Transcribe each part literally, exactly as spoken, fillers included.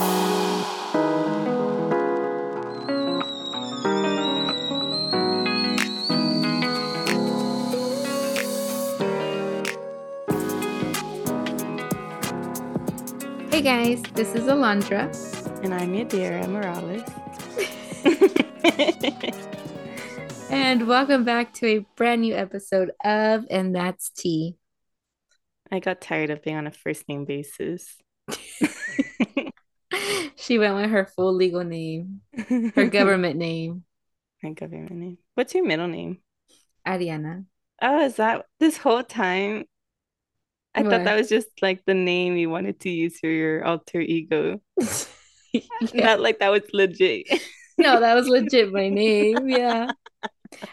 Hey guys, this is Alondra. And I'm Yadira Morales. And welcome back to a brand new episode of And That's Tea. I got tired of being on a first name basis. She went with her full legal name, her government name. My government name. What's your middle name? Ariana. Oh, is that this whole time? I what? thought that was just like the name you wanted to use for your alter ego. Yeah. Not like that was legit. No, that was legit my name. Yeah.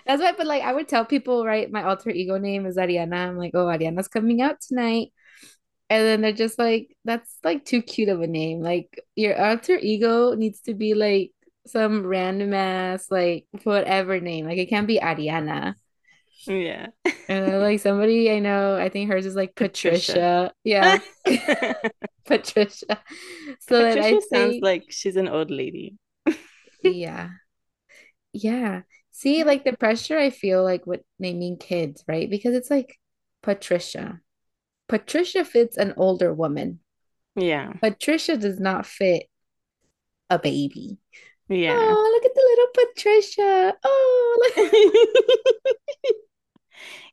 That's why, but like I would tell people, right, my alter ego name is Ariana. I'm like, oh, Ariana's coming out tonight. And then they're just like, that's like too cute of a name. Like your alter ego needs to be like some random ass, like whatever name. Like it can't be Ariana. Yeah. And then, like somebody I know, I think hers is like Patricia. Patricia. Yeah. Patricia. So Patricia that I sounds think... like she's an old lady. Yeah. Yeah. See, like the pressure I feel like with naming kids, right? Because it's like Patricia. Patricia fits an older woman. Yeah. Patricia does not fit a baby. Yeah. Oh, look at the little Patricia. Oh, look.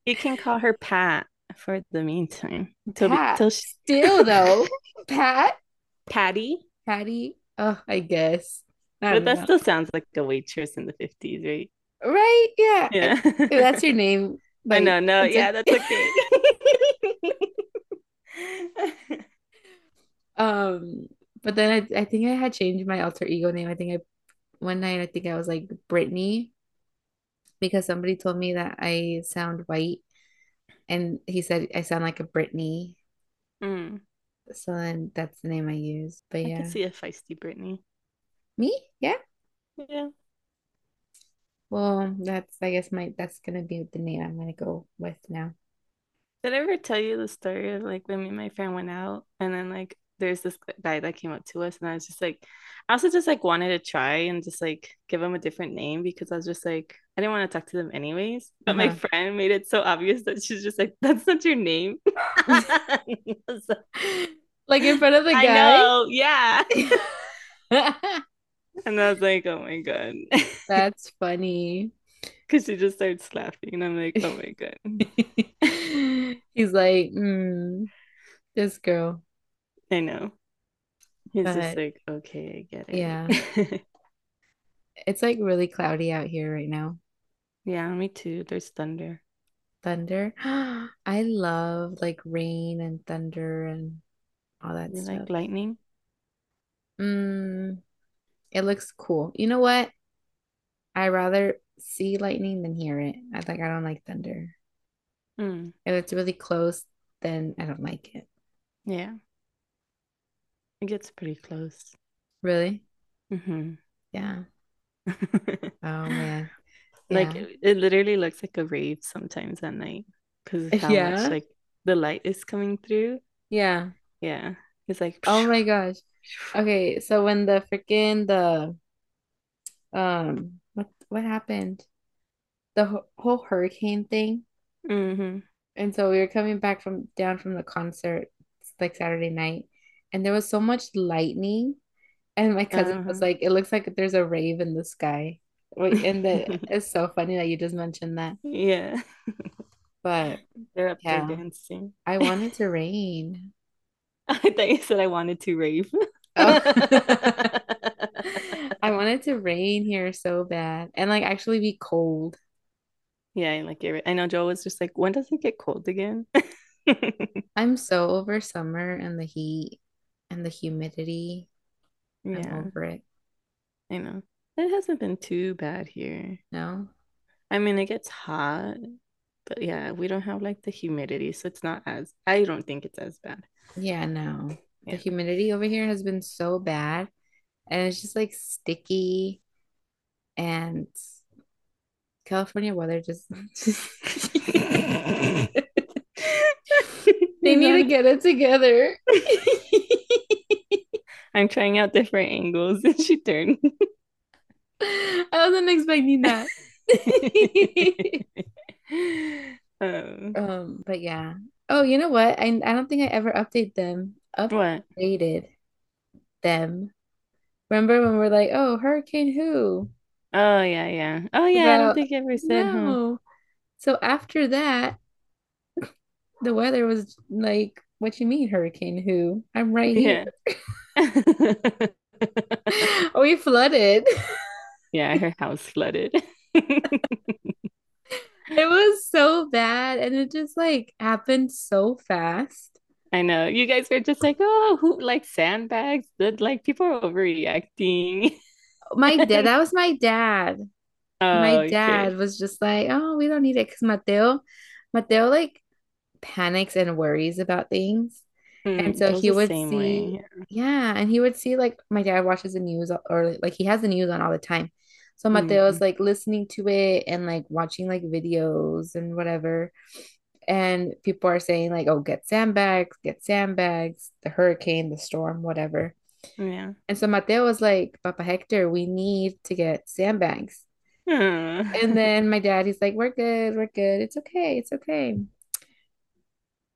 You can call her Pat for the meantime. Till, Pat. Till she... Still though. Pat. Patty. Patty. Oh, I guess. I but that know. Still sounds like a waitress in the fifties, right? Right. Yeah. Yeah. If that's your name. Like, no, no. That's yeah, a... that's okay. um but then I, I think I had changed my alter ego name. I think I one night I think I was like Brittany because somebody told me that I sound white and he said I sound like a Brittany. Mm. So then that's the name I used. But I yeah can see a feisty Brittany. Me? Yeah. Yeah. Well, that's I guess my that's gonna be the name I'm gonna go with now. Did I ever tell you the story of like when me and my friend went out and then like there's this guy that came up to us and I was just like, I also just like wanted to try and just like give him a different name because I was just like, I didn't want to talk to them anyways. But uh-huh. My friend made it so obvious that she's just like, that's not your name. Like in front of the guy? I know, yeah. And I was like, oh my God. That's funny. Because she just starts laughing and I'm like, oh my God. He's like, mm, this girl. I know. He's but, just like, okay, I get it. Yeah. It's like really cloudy out here right now. Yeah, me too. There's thunder. Thunder? I love like rain and thunder and all that you stuff. You like lightning? Mm, it looks cool. You know what? I'd rather see lightning than hear it. I like. I don't like thunder. Mm. If it's really close, then I don't like it. Yeah. It gets pretty close. Really? Mm-hmm. Yeah. Oh, man. Yeah. Like, it, it literally looks like a rave sometimes at night. Because of how yeah. much, like, the light is coming through. Yeah. Yeah. It's like... Oh, my gosh. Okay, so when the freaking, the... Um, what, what happened? The ho- whole hurricane thing. Mm-hmm. And so we were coming back from down from the concert like Saturday night and there was so much lightning and my cousin uh-huh. was like, it looks like there's a rave in the sky. And the, it's so funny that you just mentioned that. Yeah. But they're up yeah. there dancing. I wanted to rain. I thought you said I wanted to rave. Oh. I wanted to rain here so bad and like actually be cold. Yeah, and like I know Joel was just like, when does it get cold again? I'm so over summer and the heat and the humidity. Yeah. I'm over it. I know. It hasn't been too bad here. No? I mean, it gets hot, but yeah, we don't have like the humidity, so it's not as, I don't think it's as bad. Yeah, no. Yeah. The humidity over here has been so bad and it's just like sticky and... California weather just they need to get it together. I'm trying out different angles. And she turned. I wasn't expecting that. um, um, but yeah. Oh, you know what? I I don't think I ever update them. Updated what? Them. Remember when we're like, oh, Hurricane Who? Oh yeah, yeah. Oh yeah. About, I don't think I ever said no. Huh? So after that, the weather was like, what you mean, Hurricane Who? I'm right here. Yeah. We flooded. Yeah, her house flooded. It was so bad, and it just like happened so fast. I know, you guys were just like, oh, who, like sandbags, that, like, people are overreacting. My dad, that was my dad. Oh, my dad okay. was just like, oh, we don't need it, because Mateo, Mateo like panics and worries about things, mm, and so he would see, way. yeah, and he would see, like, my dad watches the news, or like he has the news on all the time. So Mateo's, mm. like, listening to it and, like, watching, like, videos and whatever. And people are saying, like, oh, get sandbags, get sandbags, the hurricane, the storm, whatever. Yeah. And so Mateo was like, Papa Hector, we need to get sandbags. Mm. And then my dad, he's like, we're good, we're good. It's okay, it's okay.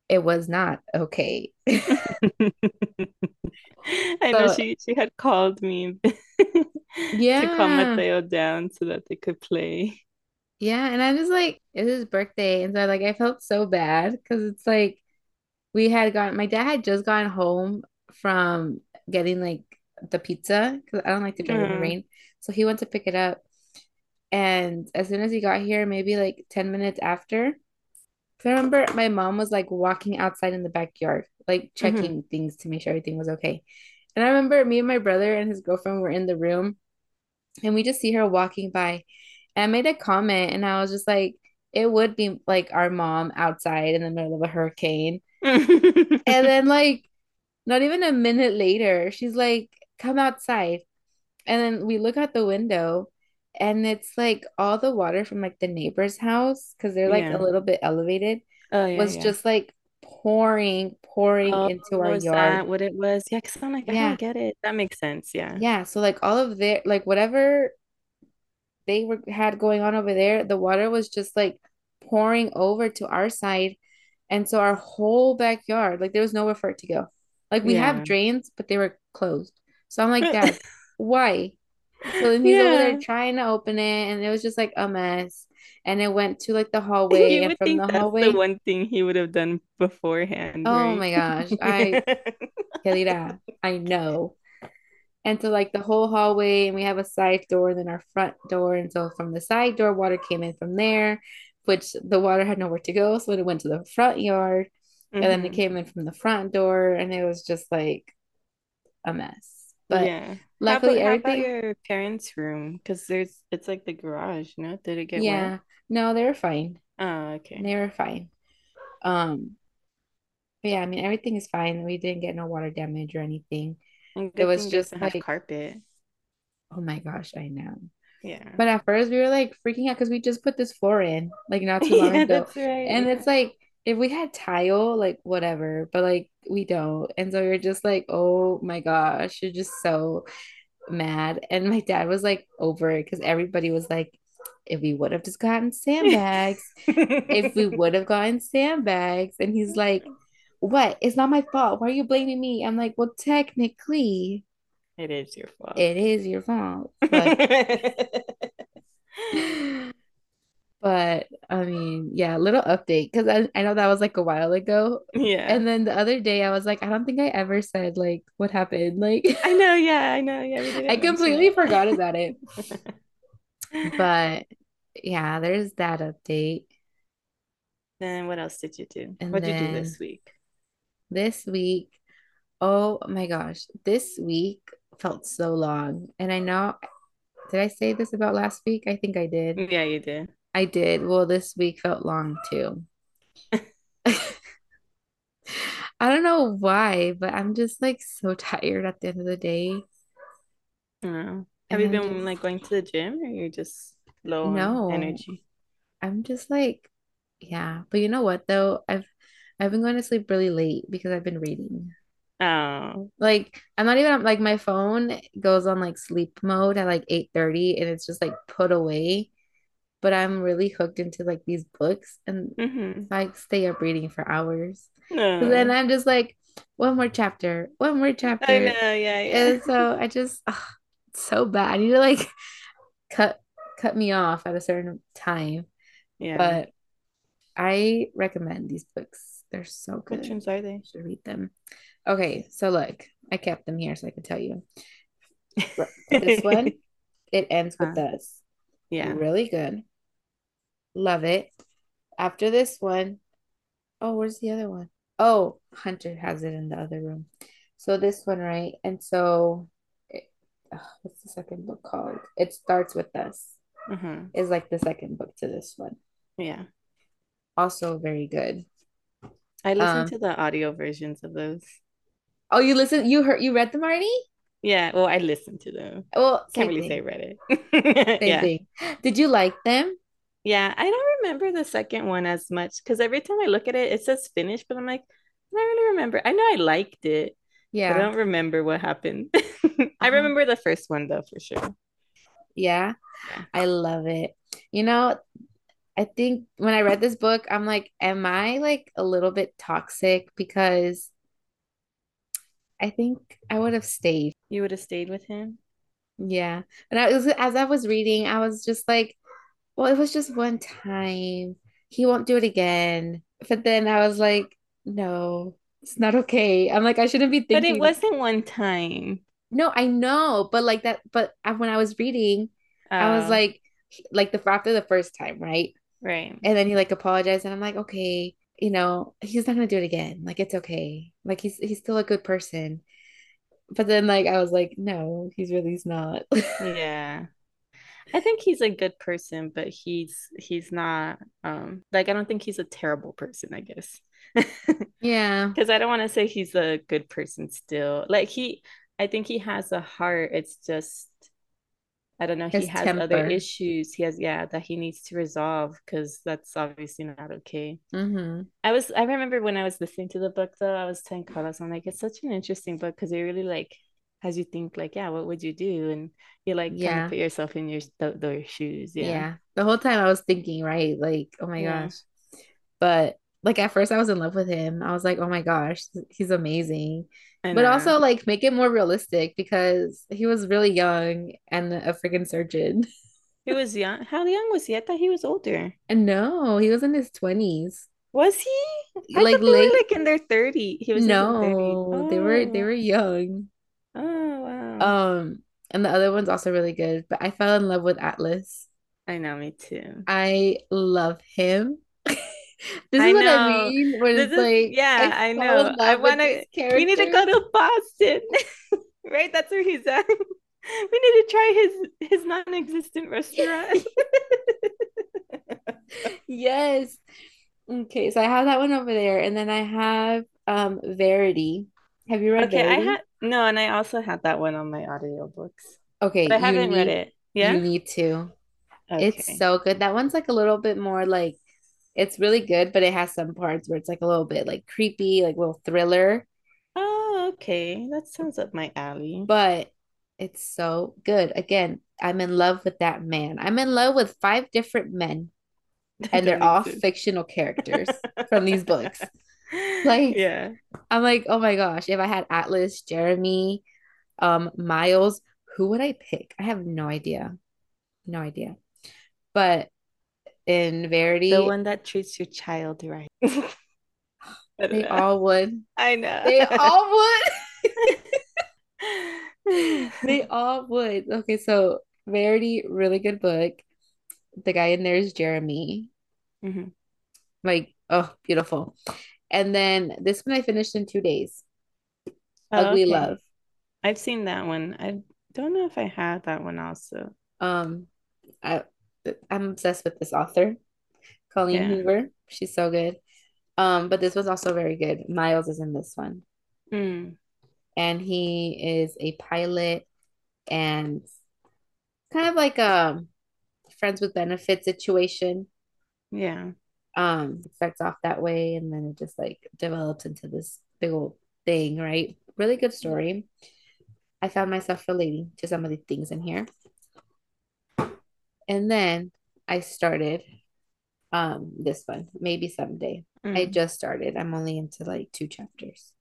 It was not okay. I so, know she, she had called me yeah. to calm Mateo down so that they could play. Yeah, and I was like, it was his birthday. And so like I felt so bad because it's like we had gotten, my dad had just gotten home from getting like the pizza because I don't like to drive mm. in the rain. So he went to pick it up. And as soon as he got here, maybe like ten minutes after, I remember my mom was like walking outside in the backyard, like checking mm-hmm. things to make sure everything was okay. And I remember me and my brother and his girlfriend were in the room, and we just see her walking by. And I made a comment, and I was just like, it would be like our mom outside in the middle of a hurricane. And then like not even a minute later, she's like, come outside. And then we look out the window, and it's like all the water from like the neighbor's house, because they're like yeah. a little bit elevated, oh, yeah, was yeah. just like pouring, pouring oh, into our was yard. That what it was? Yeah, because I'm like, yeah. I don't get it. That makes sense. Yeah. Yeah. So like all of their, like whatever they were had going on over there, the water was just like pouring over to our side. And so our whole backyard, like there was nowhere for it to go. Like we yeah. have drains, but they were closed. So I'm like, Dad, why? So then he's yeah. over there trying to open it, and it was just like a mess. And it went to like the hallway, and, and from the hallway, that's the one thing he would have done beforehand. Oh right? My gosh, I, Yadira, I know. And so like the whole hallway, and we have a side door, and then our front door, and so from the side door, water came in from there, which the water had nowhere to go, so it went to the front yard, mm-hmm. and then it came in from the front door, and it was just like a mess. But yeah. luckily, how about, everything. How about your parents' room? Because there's, it's like the garage. No, did it get? Yeah, warm? No, they were fine. Oh, okay. They were fine. Um, but yeah, I mean, everything is fine. We didn't get no water damage or anything. It was just like carpet. Oh my gosh, I know. Yeah. But at first, we were like freaking out because we just put this floor in like not too long yeah, ago, that's right. and it's like if we had tile, like whatever, but like. We don't. And so we were just like, oh my gosh, you're just so mad. And my dad was like over it because everybody was like, if we would have just gotten sandbags, if we would have gotten sandbags. And he's like, what? It's not my fault. Why are you blaming me? I'm like, well, technically it is your fault. It is your fault. But, but I mean, yeah, little update, because I, I know that was like a while ago. Yeah. And then the other day I was like, I don't think I ever said like what happened. Like I know, yeah, I know, yeah. We didn't I completely it. forgot about it. But yeah, there's that update. Then what else did you do? And what did you do this week? This week, oh my gosh, this week felt so long. And I know, did I say this about last week? I think I did. Yeah, you did. I did. Well, this week felt long too. I don't know why, but I'm just like so tired at the end of the day. No. Have and you been just... like going to the gym, or you're just low no. on energy? I'm just like, yeah. But you know what though? I've I've been going to sleep really late because I've been reading. Oh. Like, I'm not even, like, my phone goes on, like, sleep mode at, like, eight thirty, and it's just, like, put away. But I'm really hooked into, like, these books, and mm-hmm. I like, stay up reading for hours. No. So then I'm just, like, one more chapter, one more chapter. I know, yeah, yeah. And so I just, oh, it's so bad. I need to, like, cut cut me off at a certain time. Yeah. But I recommend these books. They're so good. Which ones are they? You should read them. Okay, so look, I kept them here so I could tell you. This one, It Ends With huh. Us. Yeah. Really good. Love it. After this one, oh, where's the other one? Oh, Hunter has it in the other room. So this one, right? And so, it, oh, what's the second book called? It Starts With Us. Mm-hmm. Is like the second book to this one. Yeah. Also very good. I listen um, to the audio versions of those. Oh, you listen? You heard? You read them already? Yeah. Well, I listened to them. Well, can't really thing. say read it. Same yeah. thing. Did you like them? Yeah, I don't remember the second one as much because every time I look at it, it says finished, but I'm like, I don't really remember. I know I liked it. Yeah. But I don't remember what happened. uh-huh. I remember the first one though for sure. Yeah, I love it. You know, I think when I read this book, I'm like, am I like a little bit toxic? Because I think I would have stayed. You would have stayed with him? Yeah. And I was, as I was reading, I was just like, well, it was just one time. He won't do it again. But then I was like, no, it's not okay. I'm like, I shouldn't be thinking. But it wasn't one time. No, I know. But like that. But when I was reading, oh. I was like, like the after the first time, right? Right. And then he like apologized, and I'm like, okay, you know, he's not gonna do it again. Like it's okay. Like he's he's still a good person. But then like I was like, no, he's really not. Yeah, I think he's a good person, but he's he's not. Um, like I don't think he's a terrible person. I guess. Yeah. Because I don't want to say he's a good person still. Like he, I think he has a heart. It's just. I don't know. His he has temper. Other issues. He has, yeah, that he needs to resolve because that's obviously not okay. Mm-hmm. I was, I remember when I was listening to the book though, I was telling Carlos, I'm like, it's such an interesting book because it really like has you think like, yeah, what would you do? And you like yeah. kind of put yourself in your th- their shoes. Yeah. yeah. The whole time I was thinking, right? Like, oh my yeah. gosh. But like at first I was in love with him. I was like, oh my gosh, he's amazing. But also like make it more realistic because he was really young and a freaking surgeon. He was young. How young was he? I thought he was older. And no, he was in his twenties. Was he? I like they late, were, like in their thirties. He was no, in their thirties. Oh. they were they were young. Oh wow. Um, and the other one's also really good. But I fell in love with Atlas. I know, me too. I love him. This I is what know. I mean. Where this it's is, like, yeah, I, I know. I want to. We need to go to Boston, right? That's where he's at. We need to try his his non-existent restaurant. Yes. Okay, so I have that one over there, and then I have um Verity. Have you read? Okay, Verity? I had no, and I also had that one on my audiobooks. Okay, but I haven't need, read it. Yeah, you need to. Okay. It's so good. That one's like a little bit more like. It's really good, but it has some parts where it's like a little bit like creepy, like a little thriller. Oh, okay. That sounds up my alley. But it's so good. Again, I'm in love with that man. I'm in love with five different men. And they're all fictional characters from these books. Like, yeah. I'm like, oh my gosh, if I had Atlas, Jeremy, um, Miles, who would I pick? I have no idea. No idea. But in Verity, the one that treats your child right. They know. all would. I know. They all would. They all would. Okay, so Verity, really good book. The guy in there is Jeremy. Mm-hmm. Like, oh, beautiful. And then this one I finished in two days. Oh, Ugly okay. Love. I've seen that one. I don't know if I had that one also. Um, I. I'm obsessed with this author, Colleen yeah. Hoover. She's so good. Um, but this was also very good. Miles is in this one. Mm. And he is a pilot and kind of like a friends with benefits situation. Yeah. Um, it starts off that way and then it just like develops into this big old thing, right? Really good story. I found myself relating to some of the things in here. And then I started um, this one, Maybe Someday. Mm. I just started. I'm only into like two chapters.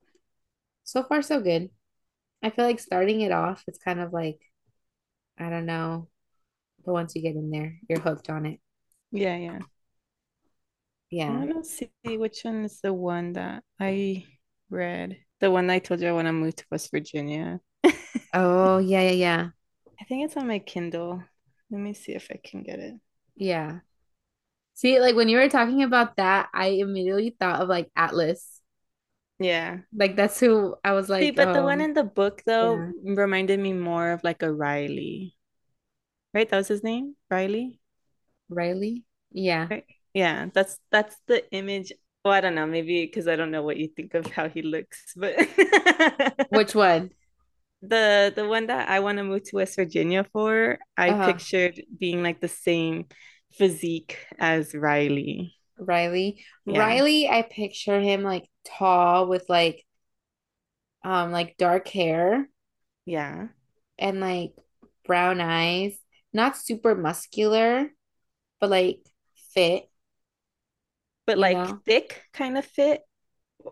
So far, so good. I feel like starting it off, it's kind of like, I don't know, but once you get in there, you're hooked on it. Yeah, yeah. Yeah. I want to see which one is the one that I read. The one I told you I want to move to West Virginia. Oh, yeah, yeah, yeah. I think it's on my Kindle. Let me see if I can get it. Yeah. See, like when you were talking about that, I immediately thought of like Atlas. Yeah. Like that's who I was like. See, but um, the one in the book though yeah. reminded me more of like a Riley. Right? That was his name? Riley? Riley? Yeah. Right? Yeah. That's that's the image. Well, I don't know. Maybe because I don't know what you think of how he looks. But which one? The the one that I want to move to West Virginia for, I uh-huh. pictured being like the same physique as Riley. Riley? Yeah. Riley, I picture him like tall with like um like dark hair. Yeah. And like brown eyes. Not super muscular, but like fit. But like know? thick kind of fit,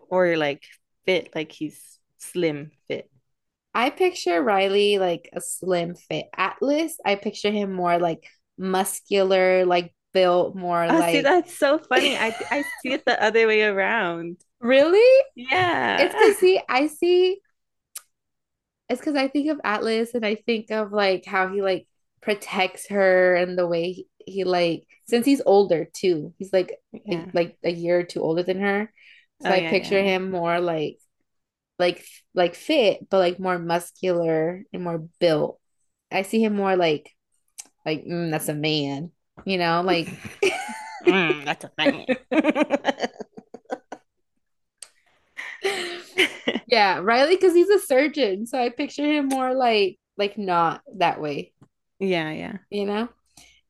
or like fit like he's slim fit. I picture Riley like a slim fit. Atlas, I picture him more like muscular, like built more oh, like. See, that's so funny. I I see it the other way around. Really? Yeah. It's because see, I see. It's because I think of Atlas and I think of like how he like protects her and the way he, he like since he's older too. He's like yeah. a, like a year or two older than her, so oh, I yeah, picture yeah. him more like. Like like fit, but like more muscular and more built. I see him more like like mm, that's a man, you know, like mm, that's a man. Yeah, Riley, because he's a surgeon, so I picture him more like like not that way. Yeah, yeah, you know.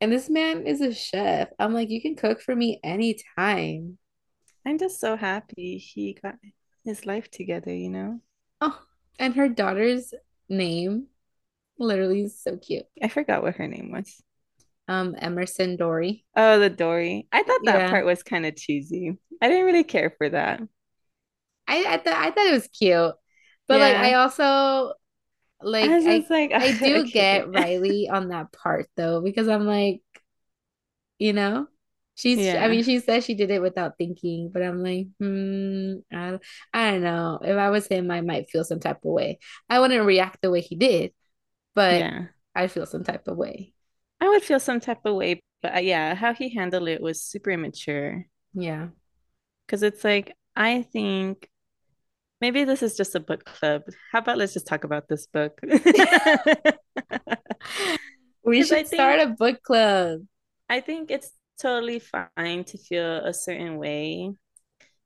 And this man is a chef. I'm like, you can cook for me anytime. I'm just so happy he got his life together, you know. Oh, and her daughter's name literally is so cute. I forgot what her name was. Um, Emerson Dory. Oh, the Dory. I thought that yeah. part was kind of cheesy. I didn't really care for that. I I thought I thought it was cute, but yeah. like I also like I I, like, I do get Riley on that part though, because I'm like, you know. She's, yeah. I mean, she says she did it without thinking, but I'm like, hmm, I, I don't know. If I was him, I might feel some type of way. I wouldn't react the way he did, but yeah. I'd feel some type of way. I would feel some type of way, but yeah, how he handled it was super immature. Yeah. Because it's like, I think maybe this is just a book club. How about let's just talk about this book? We should think, start a book club. I think it's totally fine to feel a certain way,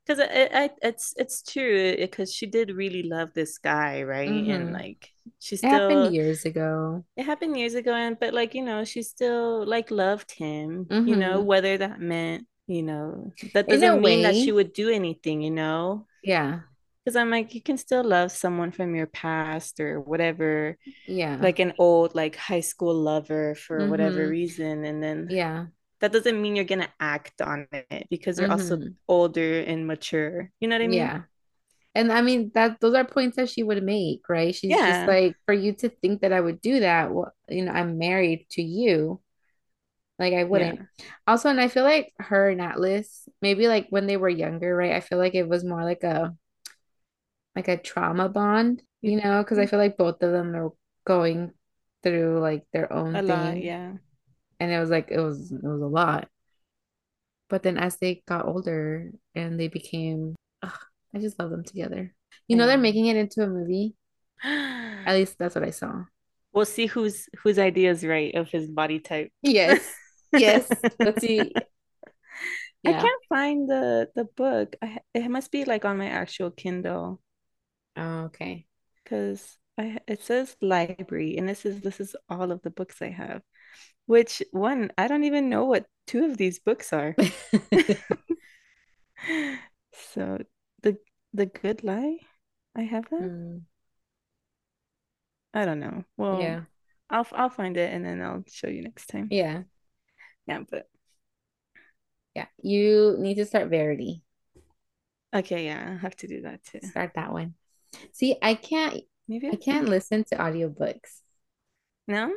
because it, it, it's it's true, because it, she did really love this guy, right? Mm-hmm. And like she still, it happened years ago it happened years ago and but like, you know, she still like loved him. Mm-hmm. You know, whether that meant, you know, that doesn't mean way. that she would do anything, you know. Yeah, because I'm like, you can still love someone from your past or whatever. Yeah, like an old like high school lover for mm-hmm. whatever reason, and then yeah, that doesn't mean you're gonna act on it, because they're mm-hmm. also older and mature. You know what I mean? Yeah. And I mean that those are points that she would make, right? She's yeah. just like, for you to think that I would do that, well, you know, I'm married to you. Like I wouldn't. Yeah. Also, and I feel like her and Atlas, maybe like when they were younger, right? I feel like it was more like a like a trauma bond, you know, because I feel like both of them are going through like their own a thing. Lot, yeah. And it was like, it was, it was a lot. But then as they got older and they became, ugh, I just love them together. You know, they're making it into a movie. At least that's what I saw. We'll see whose, whose idea is right of his body type. Yes. Yes. Let's see. Yeah. I can't find the, the book. I, it must be like on my actual Kindle. Oh, okay. Because I, it says library, and this is, this is all of the books I have. Which one? I don't even know what two of these books are. So the the Good Lie, I have that. Mm. I don't know. Well, yeah. I'll I'll find it and then I'll show you next time. Yeah. Yeah, but yeah, you need to start Verity. Okay, yeah, I have to do that too. Start that one. See, I can't. Maybe I, I can't listen to audiobooks. No?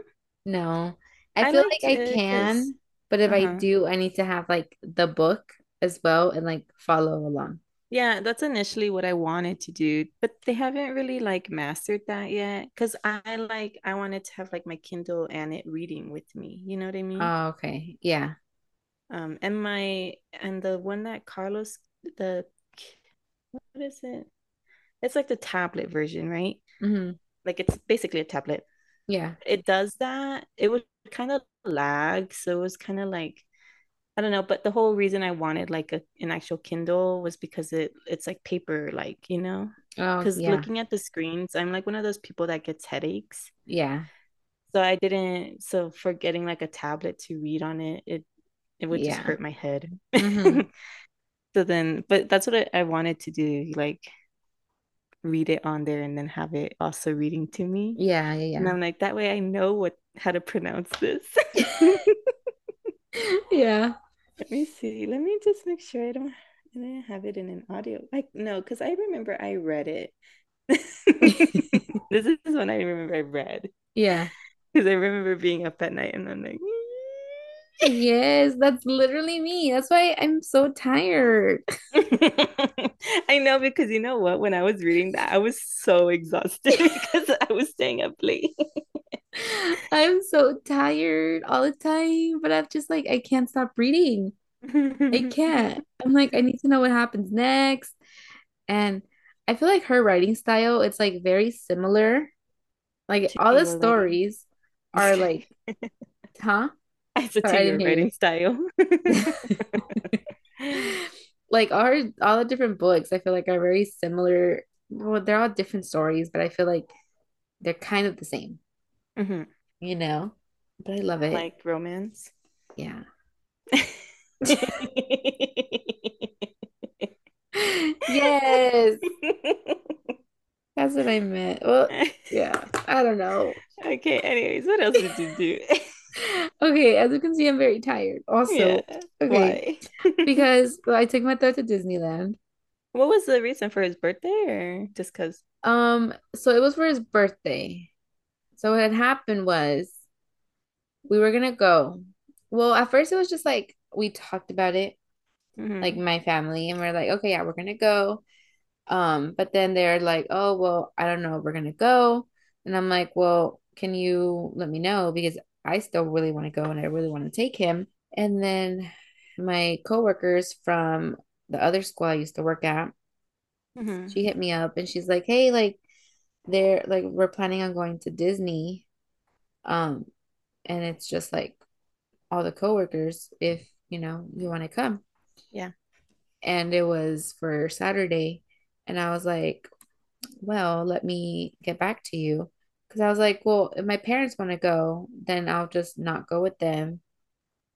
No. I, I feel like I can, is... but if uh-huh. I do, I need to have like the book as well and like follow along. Yeah, that's initially what I wanted to do, but they haven't really like mastered that yet. Cause I like I wanted to have like my Kindle and it reading with me. You know what I mean? Oh, okay. Yeah. Um, and my and the one that Carlos the what is it? It's like the tablet version, right? Mm-hmm. Like it's basically a tablet. Yeah. It does that. It would kind of lag. So it was kind of like, I don't know. But the whole reason I wanted like a, an actual Kindle was because it it's like paper, like, you know, because oh, yeah. looking at the screens, I'm like one of those people that gets headaches. Yeah. So I didn't. So for getting like a tablet to read on it, it, it would yeah. just hurt my head. Mm-hmm. So then, but that's what I, I wanted to do. Like, read it on there and then have it also reading to me. Yeah, yeah, yeah. And I'm like, that way I know what how to pronounce this. Yeah. Let me see. Let me just make sure I don't I didn't have it in an audio. Like no, because I remember I read it. This is one I remember I read. Yeah. Because I remember being up at night and I'm like, yes, that's literally me. That's why I'm so tired. I know, because you know what? When I was reading that, I was so exhausted because I was staying up late. I'm so tired all the time, but I'm just like, I can't stop reading. I can't. I'm like, I need to know what happens next. And I feel like her writing style, it's like very similar. Like all the stories are like, huh? It's a tailored writing style. Like our all the different books, I feel like are very similar. Well, they're all different stories, but I feel like they're kind of the same. Mm-hmm. You know, but I love it. Like romance. Yeah. Yes. That's what I meant. Well, yeah. I don't know. Okay. Anyways, what else did you do? Okay, as you can see, I'm very tired also. Yeah. Okay. Why? Because well, I took my dad to Disneyland. What was the reason for his birthday, or just because? Um, so it was for his birthday. So what had happened was we were gonna go. Well, at first it was just like we talked about it, mm-hmm. like my family, and we're like, okay, yeah, we're gonna go. Um, but then they're like, oh, well, I don't know, we're gonna go. And I'm like, well, can you let me know? Because I still really want to go and I really want to take him. And then my coworkers from the other school I used to work at, mm-hmm. she hit me up and she's like, hey, like they're like, we're planning on going to Disney. Um, and it's just like all the coworkers, if you know, you want to come. Yeah. And it was for Saturday. And I was like, well, let me get back to you. Because I was like, well, if my parents want to go, then I'll just not go with them.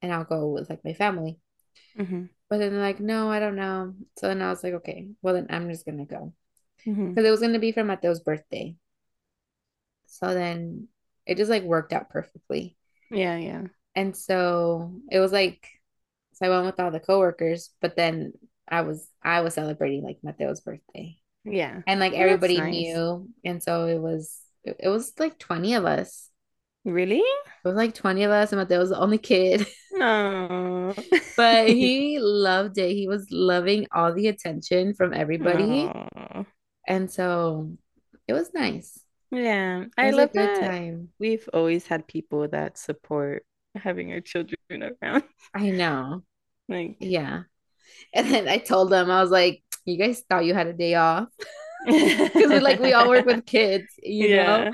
And I'll go with, like, my family. Mm-hmm. But then they're like, no, I don't know. So then I was like, okay, well, then I'm just going to go. Because mm-hmm. it was going to be for Mateo's birthday. So then it just, like, worked out perfectly. Yeah, yeah. And so it was, like, so I went with all the coworkers. But then I was, I was celebrating, like, Mateo's birthday. Yeah. And, like, everybody That's nice. Knew. And so it was. It was like twenty of us. Really? It was like twenty of us, and Mateo was the only kid. No. But he loved it. He was loving all the attention from everybody. Aww. And so it was nice. Yeah. It I was love a good that. Time. We've always had people that support having our children around. I know. Like yeah. And then I told them, I was like, you guys thought you had a day off. Because like we all work with kids, you yeah. know.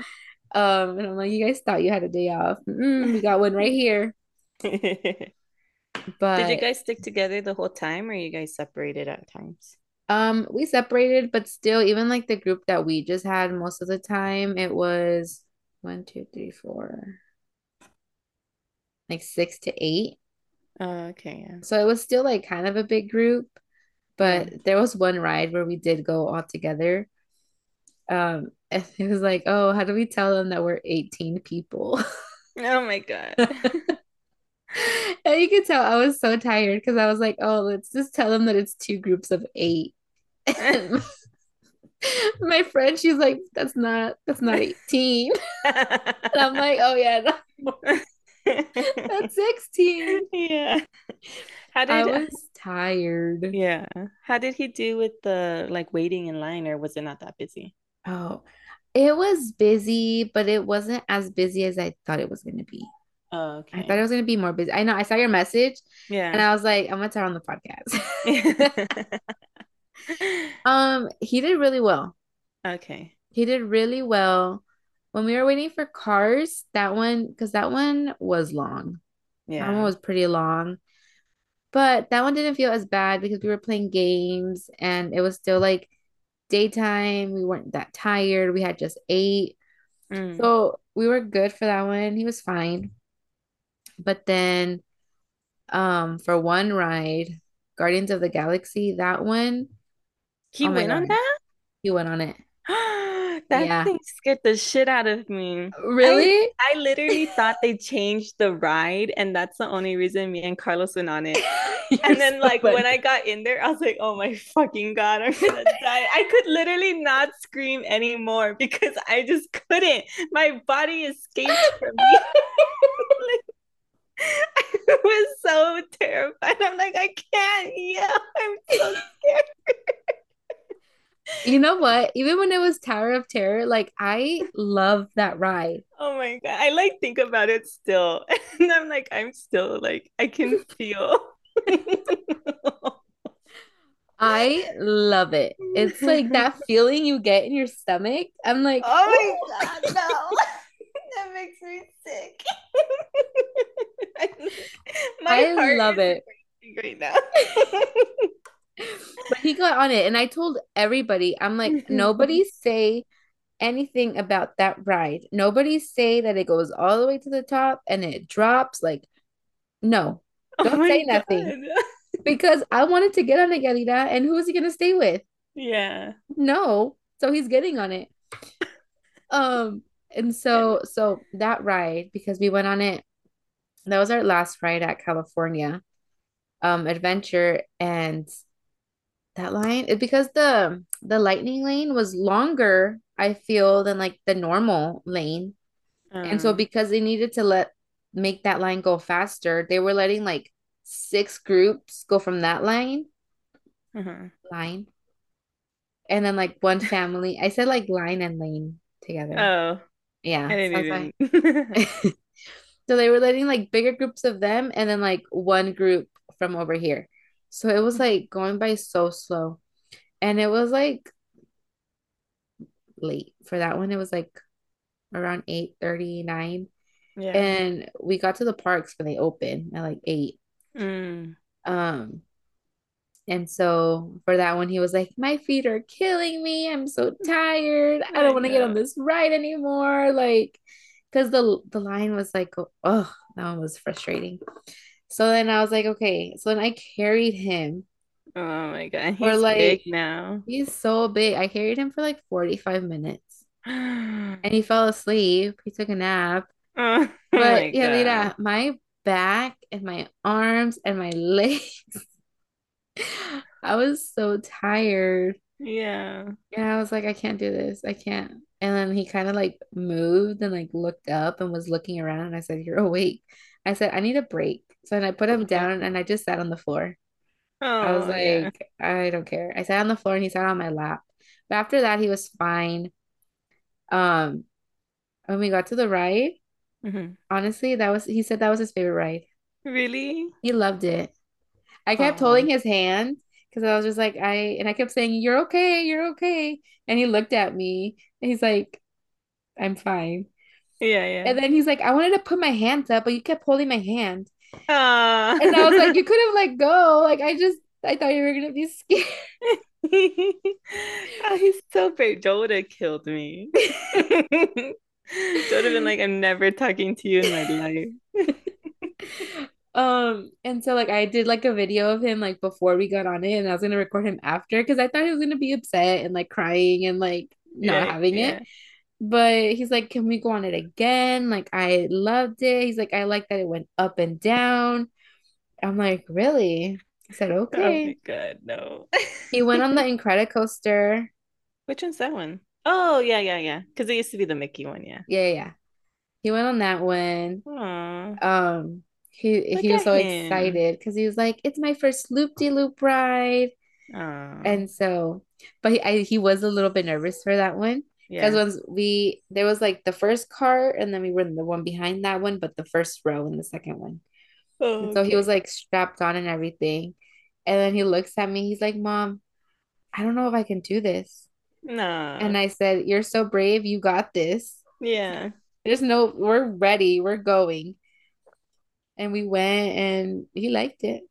Um, and I'm like, you guys thought you had a day off. Mm-mm, we got one right here. But did you guys stick together the whole time, or you guys separated at times? Um, we separated, but still, even like the group that we just had, most of the time it was one, two, three, four, like six to eight. Uh, okay, yeah. So it was still like kind of a big group. But there was one ride where we did go all together. Um, and it was like, oh, how do we tell them that we're eighteen people? Oh my God. And you could tell I was so tired because I was like, oh, let's just tell them that it's two groups of eight. And my friend, she's like, that's not that's not eighteen. And I'm like, oh yeah, that's more. That's sixteen. Yeah. How did I was tired. Yeah. How did he do with the like waiting in line, or was it not that busy? Oh, it was busy, but it wasn't as busy as I thought it was going to be. Oh, okay. I thought it was going to be more busy. I know. I saw your message. Yeah. And I was like, I'm going to tell her on the podcast. um, he did really well. Okay. He did really well. When we were waiting for Cars, that one, because that one was long. Yeah. That one was pretty long. But that one didn't feel as bad because we were playing games and it was still like daytime. We weren't that tired. We had just ate. Mm. So we were good for that one. He was fine. But then um, for one ride, Guardians of the Galaxy, that one. He oh went on that? He went on it. That yeah. thing scared the shit out of me. Really? I, I literally thought they changed the ride, and that's the only reason me and Carlos went on it. And then so like funny. When I got in there, I was like, oh my fucking God, I'm gonna die. I could literally not scream anymore because I just couldn't. My body escaped from me. I was so terrified. I'm like, I can't yell. I'm so scared. You know what? Even when it was Tower of Terror, like I love that ride. Oh my God. I like think about it still. And I'm like, I'm still like, I can feel. I love it. It's like that feeling you get in your stomach. I'm like, oh my God, no. That makes me sick. My I love it right now. But he got on it, and I told everybody, I'm like, nobody say anything about that ride. Nobody say that it goes all the way to the top and it drops. Like, no, don't oh say God. nothing. Because I wanted to get on it, Yadira, and who is he gonna stay with? Yeah, no. So he's getting on it. Um, and so so that ride, because we went on it. That was our last ride at California, um, Adventure, and. That line it because the the lightning lane was longer, I feel, than like the normal lane. Uh, and so because they needed to let make that line go faster, they were letting like six groups go from that line uh-huh. line and then like one family. I said like line and lane together. Oh yeah, I didn't so, even. So they were letting like bigger groups of them and then like one group from over here. So it was like going by so slow, and it was like late for that one. It was like around eight thirty, nine. Yeah. And we got to the parks when they open at like eight. Mm. Um, and so for that one, he was like, my feet are killing me. I'm so tired. I don't want to get on this ride anymore. Like, cause the, the line was like, oh, that one was frustrating. So then I was like, okay. So then I carried him. Oh my God. He's for like, big now. He's so big. I carried him for like forty-five minutes. And he fell asleep. He took a nap. Oh, but yeah, Lita, my back and my arms and my legs. I was so tired. Yeah. And I was like, I can't do this. I can't. And then he kind of like moved and like looked up and was looking around. And I said, you're awake. I said, I need a break. So then I put him down and I just sat on the floor. Oh, I was like, yeah. I don't care. I sat on the floor and he sat on my lap. But after that, he was fine. Um, when we got to the ride, mm-hmm. honestly, that was he said that was his favorite ride. Really? He loved it. I kept oh. holding his hand because I was just like, I and I kept saying, you're okay, you're okay. And he looked at me and he's like, I'm fine. Yeah, yeah. And then he's like, I wanted to put my hands up, but you kept holding my hand. Uh. And I was like, you could have let go. Like, I just, I thought you were going to be scared. Oh, he's so brave. Joe would have killed me. Joe would have been like, I'm never talking to you in my life. um, And so, like, I did, like, a video of him, like, before we got on it. And I was going to record him after because I thought he was going to be upset and, like, crying and, like, not yeah, having yeah. it. But he's like, can we go on it again? Like, I loved it. He's like, I like that it went up and down. I'm like, really? I said, okay. Oh my God, no. He went on the Incredicoaster. Which one's that one? Oh, yeah, yeah, yeah. Because it used to be the Mickey one, yeah. Yeah, yeah. He went on that one. Aww. Um, he Look he was so him. excited because he was like, it's my first loop-de-loop ride. Aww. And so, but he, I, he was a little bit nervous for that one. Because yeah. once we, there was like the first car and then we were in the one behind that one, but the first row in the second one. Oh, okay. So he was like strapped on and everything. And then he looks at me. He's like, Mom, I don't know if I can do this. No. And I said, you're so brave. You got this. Yeah. There's no, we're ready. We're going. And we went and he liked it.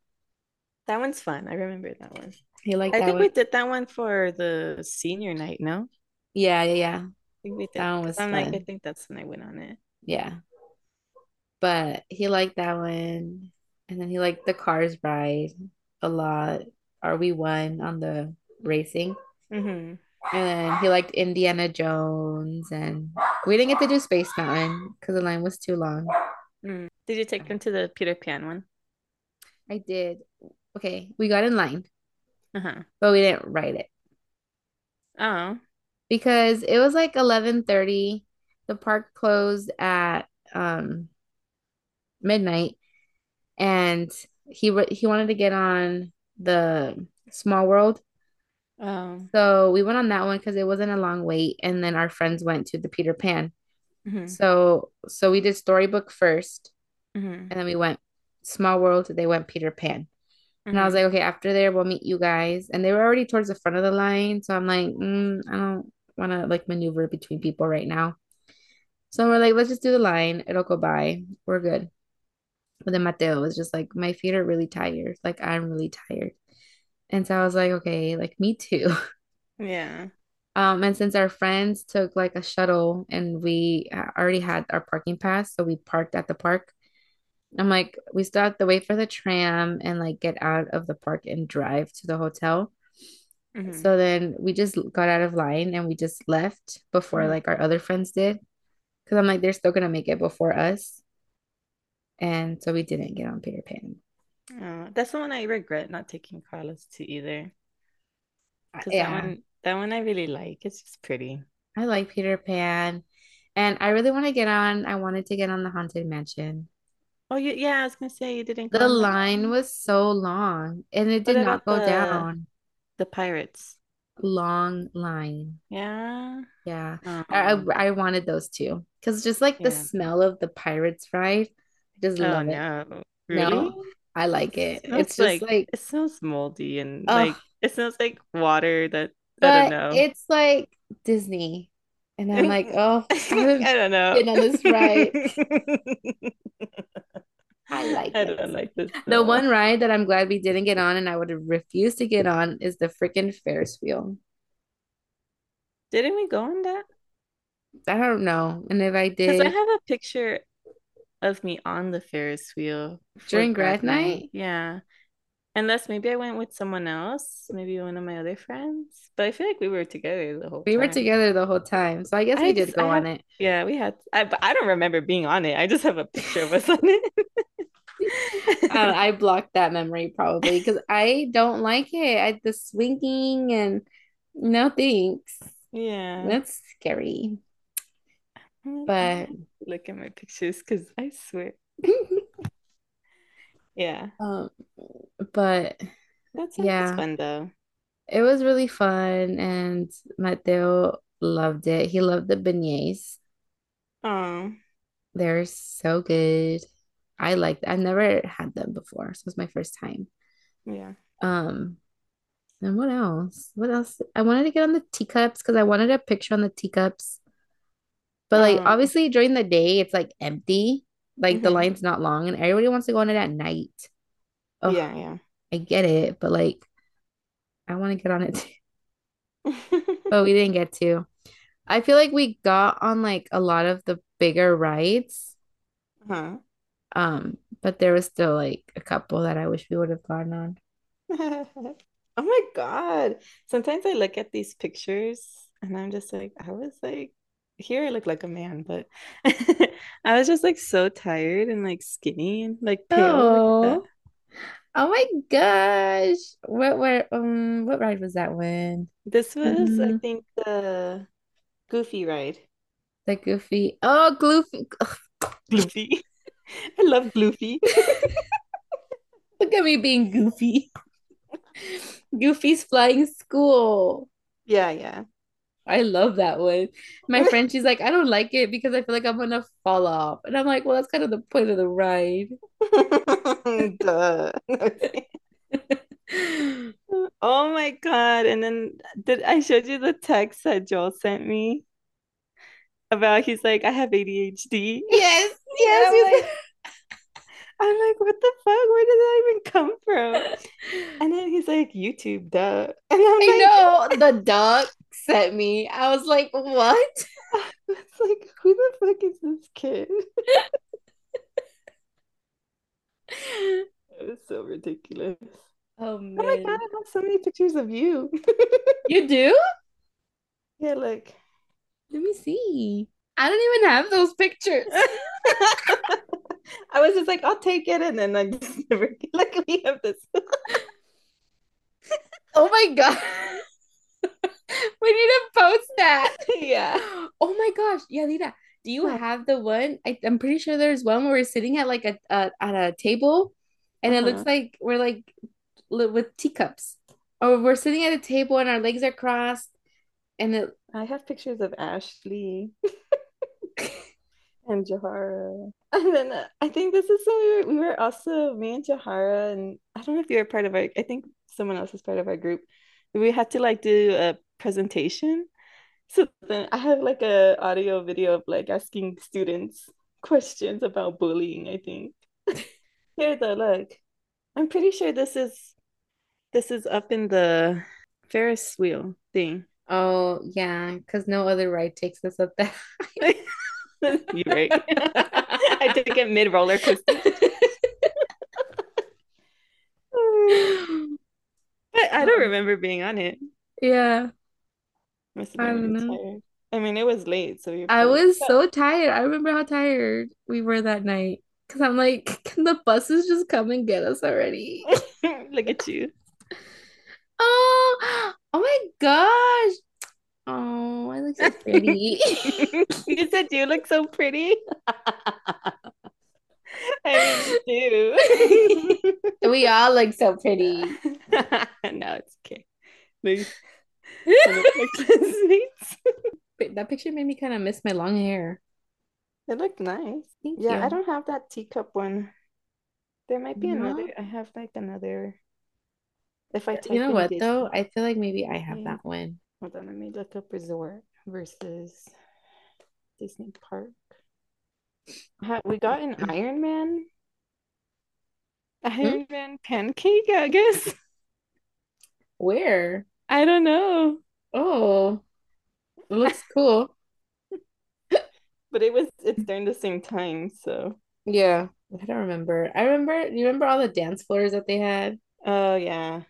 That one's fun. I remember that one. He liked I that one. I think we did that one for the senior night, no? Yeah, yeah, yeah. I think we did. That one was I'm fun. Like, I think that's when I went on it. Yeah. But he liked that one. And then he liked the Cars ride a lot. Or we won on the racing. Mm-hmm. And then he liked Indiana Jones. And we didn't get to do Space Mountain because the line was too long. Mm. Did you take them to the Peter Pan one? I did. Okay. We got in line. Uh-huh. But we didn't ride it. Oh. Because it was like eleven thirty. The park closed at um midnight. And he re- he wanted to get on the Small World. Oh. So we went on that one because it wasn't a long wait. And then our friends went to the Peter Pan. Mm-hmm. So so we did Storybook first. Mm-hmm. And then we went Small World. They went Peter Pan. And I was like, okay, after there, we'll meet you guys. And they were already towards the front of the line. So I'm like, mm, I don't want to like maneuver between people right now. So we're like, let's just do the line. It'll go by. We're good. But then Mateo was just like, my feet are really tired. Like, I'm really tired. And so I was like, okay, like me too. Yeah. Um, and since our friends took like a shuttle and we already had our parking pass, so we parked at the park. I'm like, we still have to wait for the tram and like get out of the park and drive to the hotel. Mm-hmm. So then we just got out of line and we just left before mm-hmm. like our other friends did. Because I'm like, they're still going to make it before us. And so we didn't get on Peter Pan. Oh, that's the one I regret not taking Carlos to either. Yeah. That one, that one I really like. It's just pretty. I like Peter Pan. And I really want to get on. I wanted to get on the Haunted Mansion. Oh, you, yeah, I was going to say you didn't. The line that. was so long and it did what not go the, down. The pirates. Long line. Yeah. Yeah. Um, I, I I wanted those too. Because just like yeah. the smell of the pirates ride. I just oh, love no. it. Really? No. I like it. it it's just like, like. It smells moldy and oh, like it smells like water that but I don't know. It's like Disney. And I'm like, oh, I, I don't know. Been on this ride. I like I don't like this. The one ride that I'm glad we didn't get on and I would have refused to get on is the freaking Ferris wheel. Didn't we go on that? I don't know. And if I did... Because I have a picture of me on the Ferris wheel. During grad night? night? Yeah. Unless maybe I went with someone else. Maybe one of my other friends. But I feel like we were together the whole we time. We were together the whole time. So I guess I we just, did go have, on it. Yeah, we had. I, but I don't remember being on it. I just have a picture of us on it. Uh, I blocked that memory probably because I don't like it. I the swinging and no thanks. Yeah, that's scary. But look at my pictures because I swear. Yeah. Um, but that's yeah, fun though. It was really fun, and Mateo loved it. He loved the beignets. Oh, they're so good. I liked I've never had them before. So it's my first time. Yeah. Um, and what else? What else? I wanted to get on the teacups because I wanted a picture on the teacups. But like um, obviously during the day it's like empty. Like mm-hmm. the line's not long and everybody wants to go on it at night. Oh yeah, yeah. I get it, but like I want to get on it too. But we didn't get to. I feel like we got on like a lot of the bigger rides. Huh. Um, but there was still like a couple that I wish we would have gone on. Oh my God. Sometimes I look at these pictures And I'm just like, I was like, here I look like a man, but I was just like so tired and like skinny and like pale. Oh, oh my gosh. What were um what ride was that one? This was mm-hmm. I think the Goofy ride. The Goofy. Oh, Goofy. Goofy. I love Goofy. Look at me being goofy. Goofy's Flying School. Yeah, yeah. I love that one. My friend, she's like, I don't like it because I feel like I'm gonna fall off. And I'm like, well, that's kind of the point of the ride. Duh. Oh my God. And then did I showed you the text that Joel sent me about he's like, I have A D H D. Yes, yes. Yeah, I'm like, what the fuck? Where did that even come from? And then he's like, YouTube, duh. And I'm I like, know the duck sent me. I was like, what? It's like, who the fuck is this kid? It was so ridiculous. Oh man! Oh my God, I have so many pictures of you. You do? Yeah, like, let me see. I don't even have those pictures. I was just like, I'll take it, and then I just never like we have this. Oh my God. We need to post that. Yeah. Oh my gosh, Yadira, do you yeah. have the one? I, I'm pretty sure there's one where we're sitting at like a uh, at a table, and uh-huh. it looks like we're like li- with teacups, or we're sitting at a table and our legs are crossed, and it. I have pictures of Ashley. And Jahara. And then uh, I think this is something we were, we were also, me and Jahara, and I don't know if you were part of our, I think someone else was part of our group. We had to like do a presentation. So then I have like a audio video of like asking students questions about bullying, I think. Here though, look. I'm pretty sure this is, this is up in the Ferris wheel thing. Oh, yeah, because no other ride takes us up that high. You're right. I took it mid roller coaster. But I don't remember being on it. Yeah. Must have been I don't really know. Tired. I mean, it was late, so you're I was up. So tired. I remember how tired we were that night. Because I'm like, can the buses just come and get us already? Look at you. Oh, oh my gosh. Oh, I look so pretty. You said you look so pretty. I mean, you do. We all look so pretty. No, it's okay. Wait, that picture made me kind of miss my long hair. It looked nice. Thank yeah, you. I don't have that teacup one. There might be no. another. I have like another. If I you know what Disney. Though, I feel like maybe I have yeah. that one. Hold on, let me look up resort versus Disney Park. We got an Iron Man. Iron hmm? Man pancake, I guess. Where? I don't know. Oh, it looks cool. But it was, it's during the same time, so. Yeah, I don't remember. I remember, you remember all the dance floors that they had? Oh, yeah.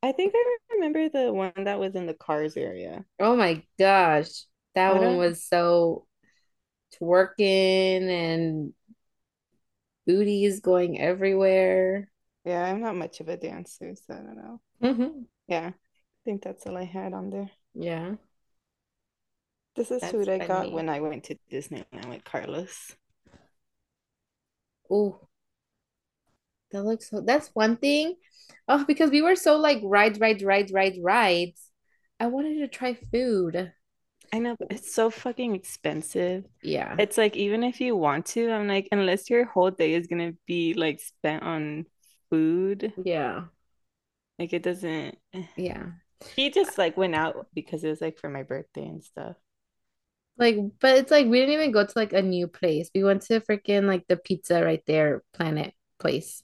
I think I remember the one that was in the Cars area. Oh my gosh. That one was so twerking and booties going everywhere. Yeah, I'm not much of a dancer, so I don't know. Mm-hmm. Yeah, I think that's all I had on there. Yeah. This is that's food I funny. Got when I went to Disneyland with Carlos. Ooh. That looks so that's one thing. Oh, because we were so like rides, rides, rides, rides, rides. I wanted to try food. I know, but it's so fucking expensive. Yeah. It's like even if you want to, I'm like, unless your whole day is gonna be like spent on food. Yeah. Like it doesn't yeah. He just like went out because it was like for my birthday and stuff. Like, but it's like we didn't even go to like a new place. We went to freaking like the pizza right there, Planet place.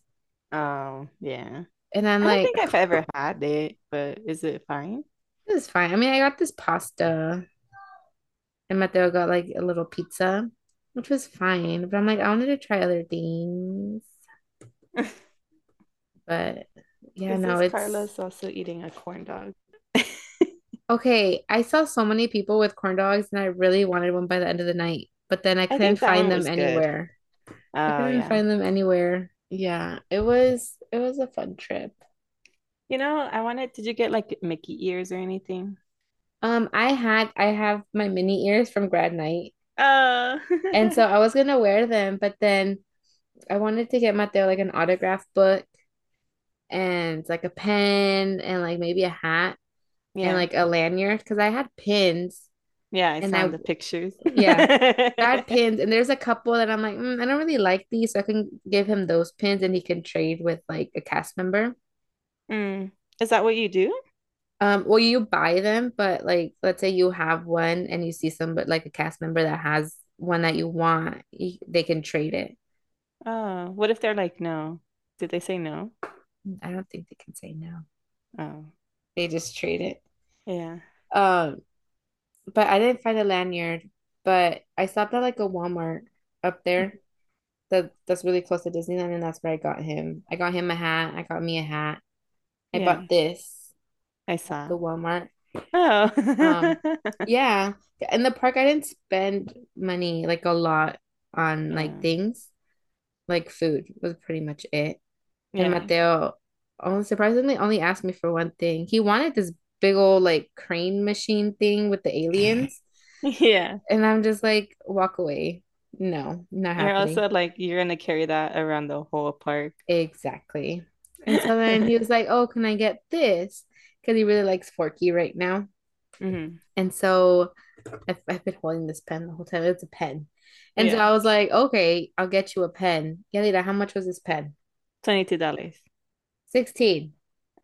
Oh yeah, and I'm I like, I don't think I've ever had it, but is it fine? It's fine. I mean, I got this pasta, and Mateo got like a little pizza, which was fine. But I'm like, I wanted to try other things. But yeah, this no, is it's Carlos also eating a corn dog. Okay, I saw so many people with corn dogs, and I really wanted one by the end of the night, but then I I couldn't think that find one them was good. anywhere. I Oh, couldn't yeah. find them anywhere. Yeah, it was it was a fun trip. You know, I wanted, did you get like Mickey ears or anything? Um, I had I have my mini ears from grad night, Oh. and so I was gonna wear them, but then I wanted to get Mateo like an autograph book and like a pen and like maybe a hat and Yeah. like a lanyard because I had pins Yeah, I and saw I the pictures. yeah I had pins and there's a couple that I'm like mm, I don't really like these, so I can give him those pins and he can trade with like a cast member. Mm. Is that what you do? Um, well, you buy them, but like, let's say you have one and you see some, but like a cast member that has one that you want, y- they can trade it. Oh, what if they're like, no? Did they say no? I don't think they can say no. Oh, They just trade it. yeah. Um, But I didn't find a lanyard, but I stopped at like a Walmart up there that that's really close to Disneyland, and that's where I got him. I got him a hat. I got me a hat. I Yeah, bought this I at saw. the Walmart. Oh. Um, yeah, in the park, I didn't spend money like a lot on like Yeah. things, like food was pretty much it. And Yeah. Mateo, oh, surprisingly, only asked me for one thing. He wanted this big old like crane machine thing with the aliens, Yeah. and I'm just like, walk away. No, not You're happening. also like you're gonna carry that around the whole park. Exactly. And so then he was like, oh, can I get this? Because he really likes Forky right now. hmm And so I've, I've been holding this pen the whole time. It's a pen. And so Yeah. I was like, okay, I'll get you a pen. Yadira, how much was this pen? twenty-two dollars. sixteen.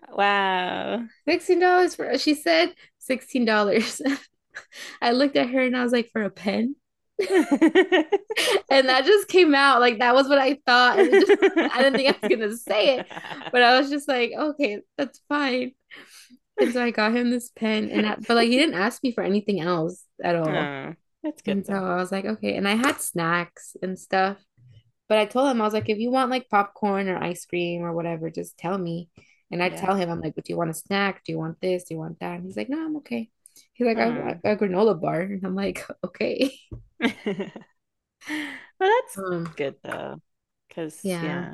Wow. sixteen dollars for, she said sixteen dollars. I looked at her and I was like, for a pen? And that just came out. Like, that was what I thought. And it just, I didn't think I was going to say it, but I was just like, okay, that's fine. And so I got him this pen. And I, but like, he didn't ask me for anything else at all. Oh, that's good And so though. I was like, okay. And I had snacks and stuff. But I told him, I was like, if you want like popcorn or ice cream or whatever, just tell me. And I Yeah. tell him, I'm like, do you want a snack? Do you want this? Do you want that? And he's like, no, I'm okay. He's like, I want Oh. a granola bar. And I'm like, okay. Well, that's Um, good though. Cause yeah. yeah.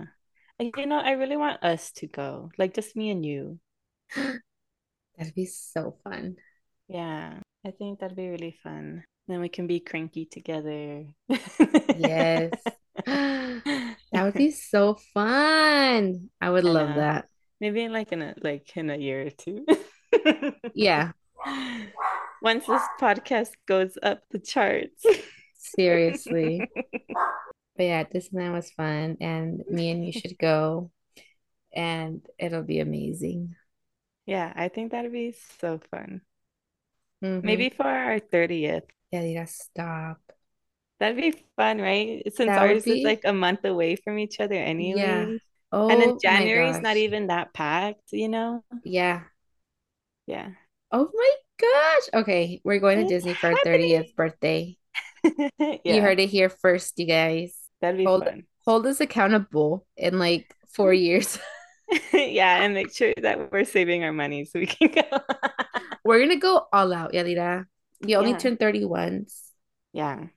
Like, You know, I really want us to go. Like just me and you. That'd be so fun. Yeah. I think that'd be really fun. Then we can be cranky together. Yes. That would be so fun. I would I love know. that. Maybe like in a like in a year or two. Yeah, Once this podcast goes up the charts. seriously. But yeah, Disneyland was fun, and me and you should go, and it'll be amazing. Yeah, I think that'd be so fun. Mm-hmm. Maybe for our thirtieth. Yeah, you gotta stop. That'd be fun, right? Since That would ours is be, like a month away from each other yeah. anyways. And then Oh my January's not gosh. even that packed, you know? Yeah. Yeah. Oh my gosh. Okay, we're going to It's Disney for our happening. thirtieth birthday. You Yeah, heard it here first, you guys. that'd be Hold fun. hold us accountable in like four years. Yeah, and make sure that we're saving our money so we can go. We're gonna go all out, Yadira. You only Yeah. turn thirty once. Yeah.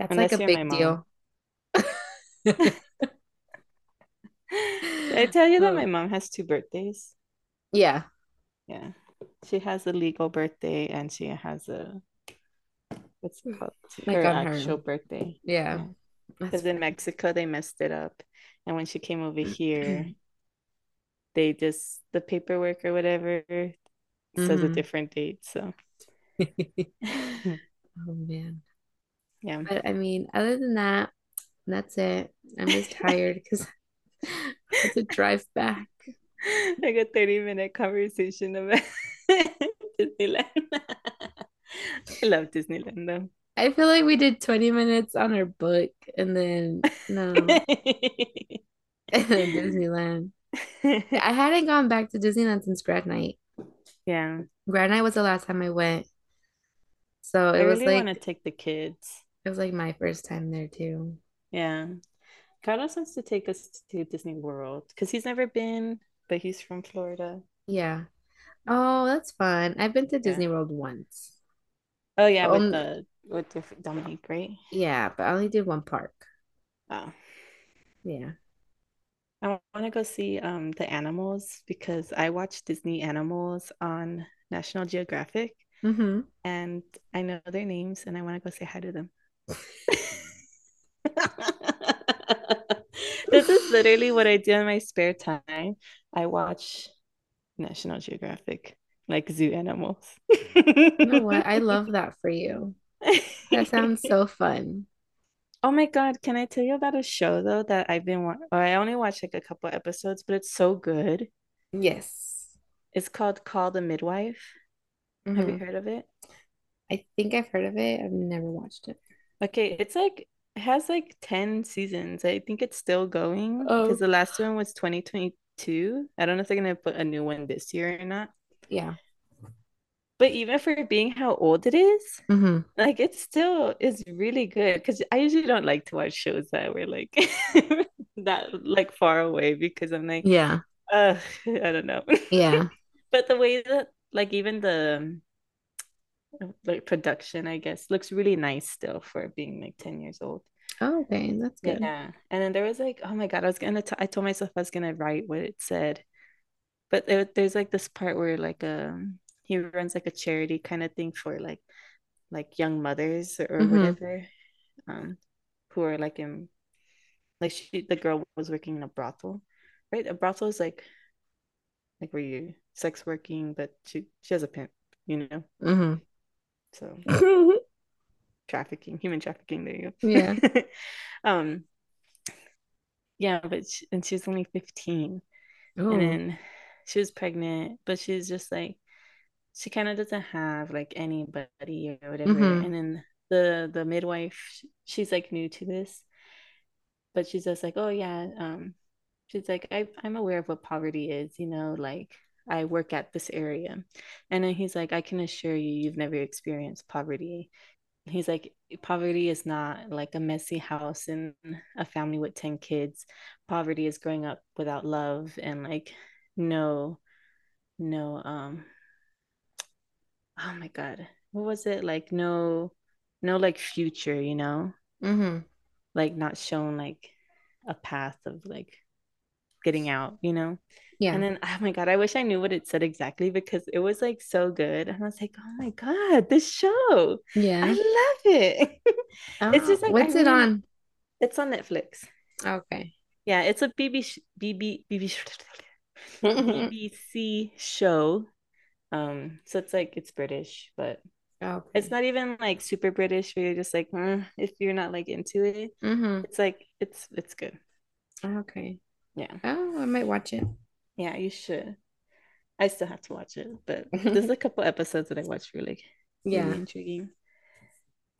That's like a Unless you're my big mom. deal. Did I tell you that my Oh, mom has two birthdays? yeah. Yeah. She has a legal birthday and she has a what's it called? Like Her on her. actual birthday. Yeah. Yeah. That's Because in Mexico they messed it up. And when she came over here, funny. they just the paperwork or whatever says a hmm different date. So yeah. Oh man. But I mean, other than that, that's it. I'm just tired because I had to drive back. Like a thirty minute conversation about Disneyland. I love Disneyland though. I feel like we did twenty minutes on our book and then no, and then Disneyland. I hadn't gone back to Disneyland since grad night. Yeah, Grad night was the last time I went. So I it was really want to like take the kids. it was like my first time there too. Yeah, Carlos wants to take us to Disney World because he's never been, but he's from Florida. Yeah. Oh, that's fun. I've been to Yeah. Disney World once. Oh yeah, But with on, the with your f- Dominique, right? yeah, but I only did one park. Oh. Yeah. I want to go see um the animals because I watch Disney Animals on National Geographic Mm-hmm. and I know their names and I want to go say hi to them. This is literally what I do in my spare time. I watch National Geographic, like zoo animals. You know what? I love that for you. That sounds so fun. Oh my God, can I tell you about a show though that I've been wa- or I only watched like a couple episodes, but it's so good. Yes. It's called Call the Midwife. Have you Mm-hmm. heard of it? I think I've heard of it. I've never watched it. Okay, it's like it has like ten seasons. I think it's still going because Oh, the last one was twenty twenty-two. I don't know if they're gonna put a new one this year or not. yeah. But even for being how old it is, Mm-hmm. like it still is really good because I usually don't like to watch shows that were like that like far away because I'm like, Yeah. ugh, I don't know. Yeah. But the way that like even the um, like production, I guess, looks really nice still for being like ten years old. Oh, okay. That's good. Yeah. And then there was like, oh my God, I was gonna t I told myself I was gonna write what it said. But there, there's like this part where like um he runs like a charity kind of thing for like like young mothers or Mm-hmm. whatever, um, who are like in like she the girl was working in a brothel, right? A brothel is like like where you sex working, but she she has a pimp, you know? Mm-hmm. So trafficking, human trafficking. There you Yeah. go. Um, yeah, but she, and she was only fifteen, and Oh. then she was pregnant, but she's just like she kind of doesn't have like anybody or whatever. Mm-hmm. And then the the midwife, sh- she's like new to this, but she's just like, oh yeah, um, she's like, I I'm aware of what poverty is, you know, like I work at this area, and then he's like, I can assure you, you've never experienced poverty. He's like, poverty is not like a messy house and a family with ten kids. Poverty is growing up without love and like no no um oh my God, what was it like, no no like future, you know, Mm-hmm. like not shown like a path of like getting out, you know. And Yeah. then oh my God, I wish I knew what it said exactly because it was like so good. And I was like, oh my God, this show, I Yeah. love it. It's Oh, just like I what's it really, on? it's on Netflix. Okay. Yeah, it's a B B sh BB BB sh- Okay. B B C show. Um, so it's like it's British, but it's not even like super British where you're just like, "Mm," if you're not like into it, Mm-hmm. it's like it's it's good. Okay. Yeah. Oh, I might watch it. Yeah, you should. I still have to watch it, but there's a couple episodes that I watched really, really Yeah. intriguing.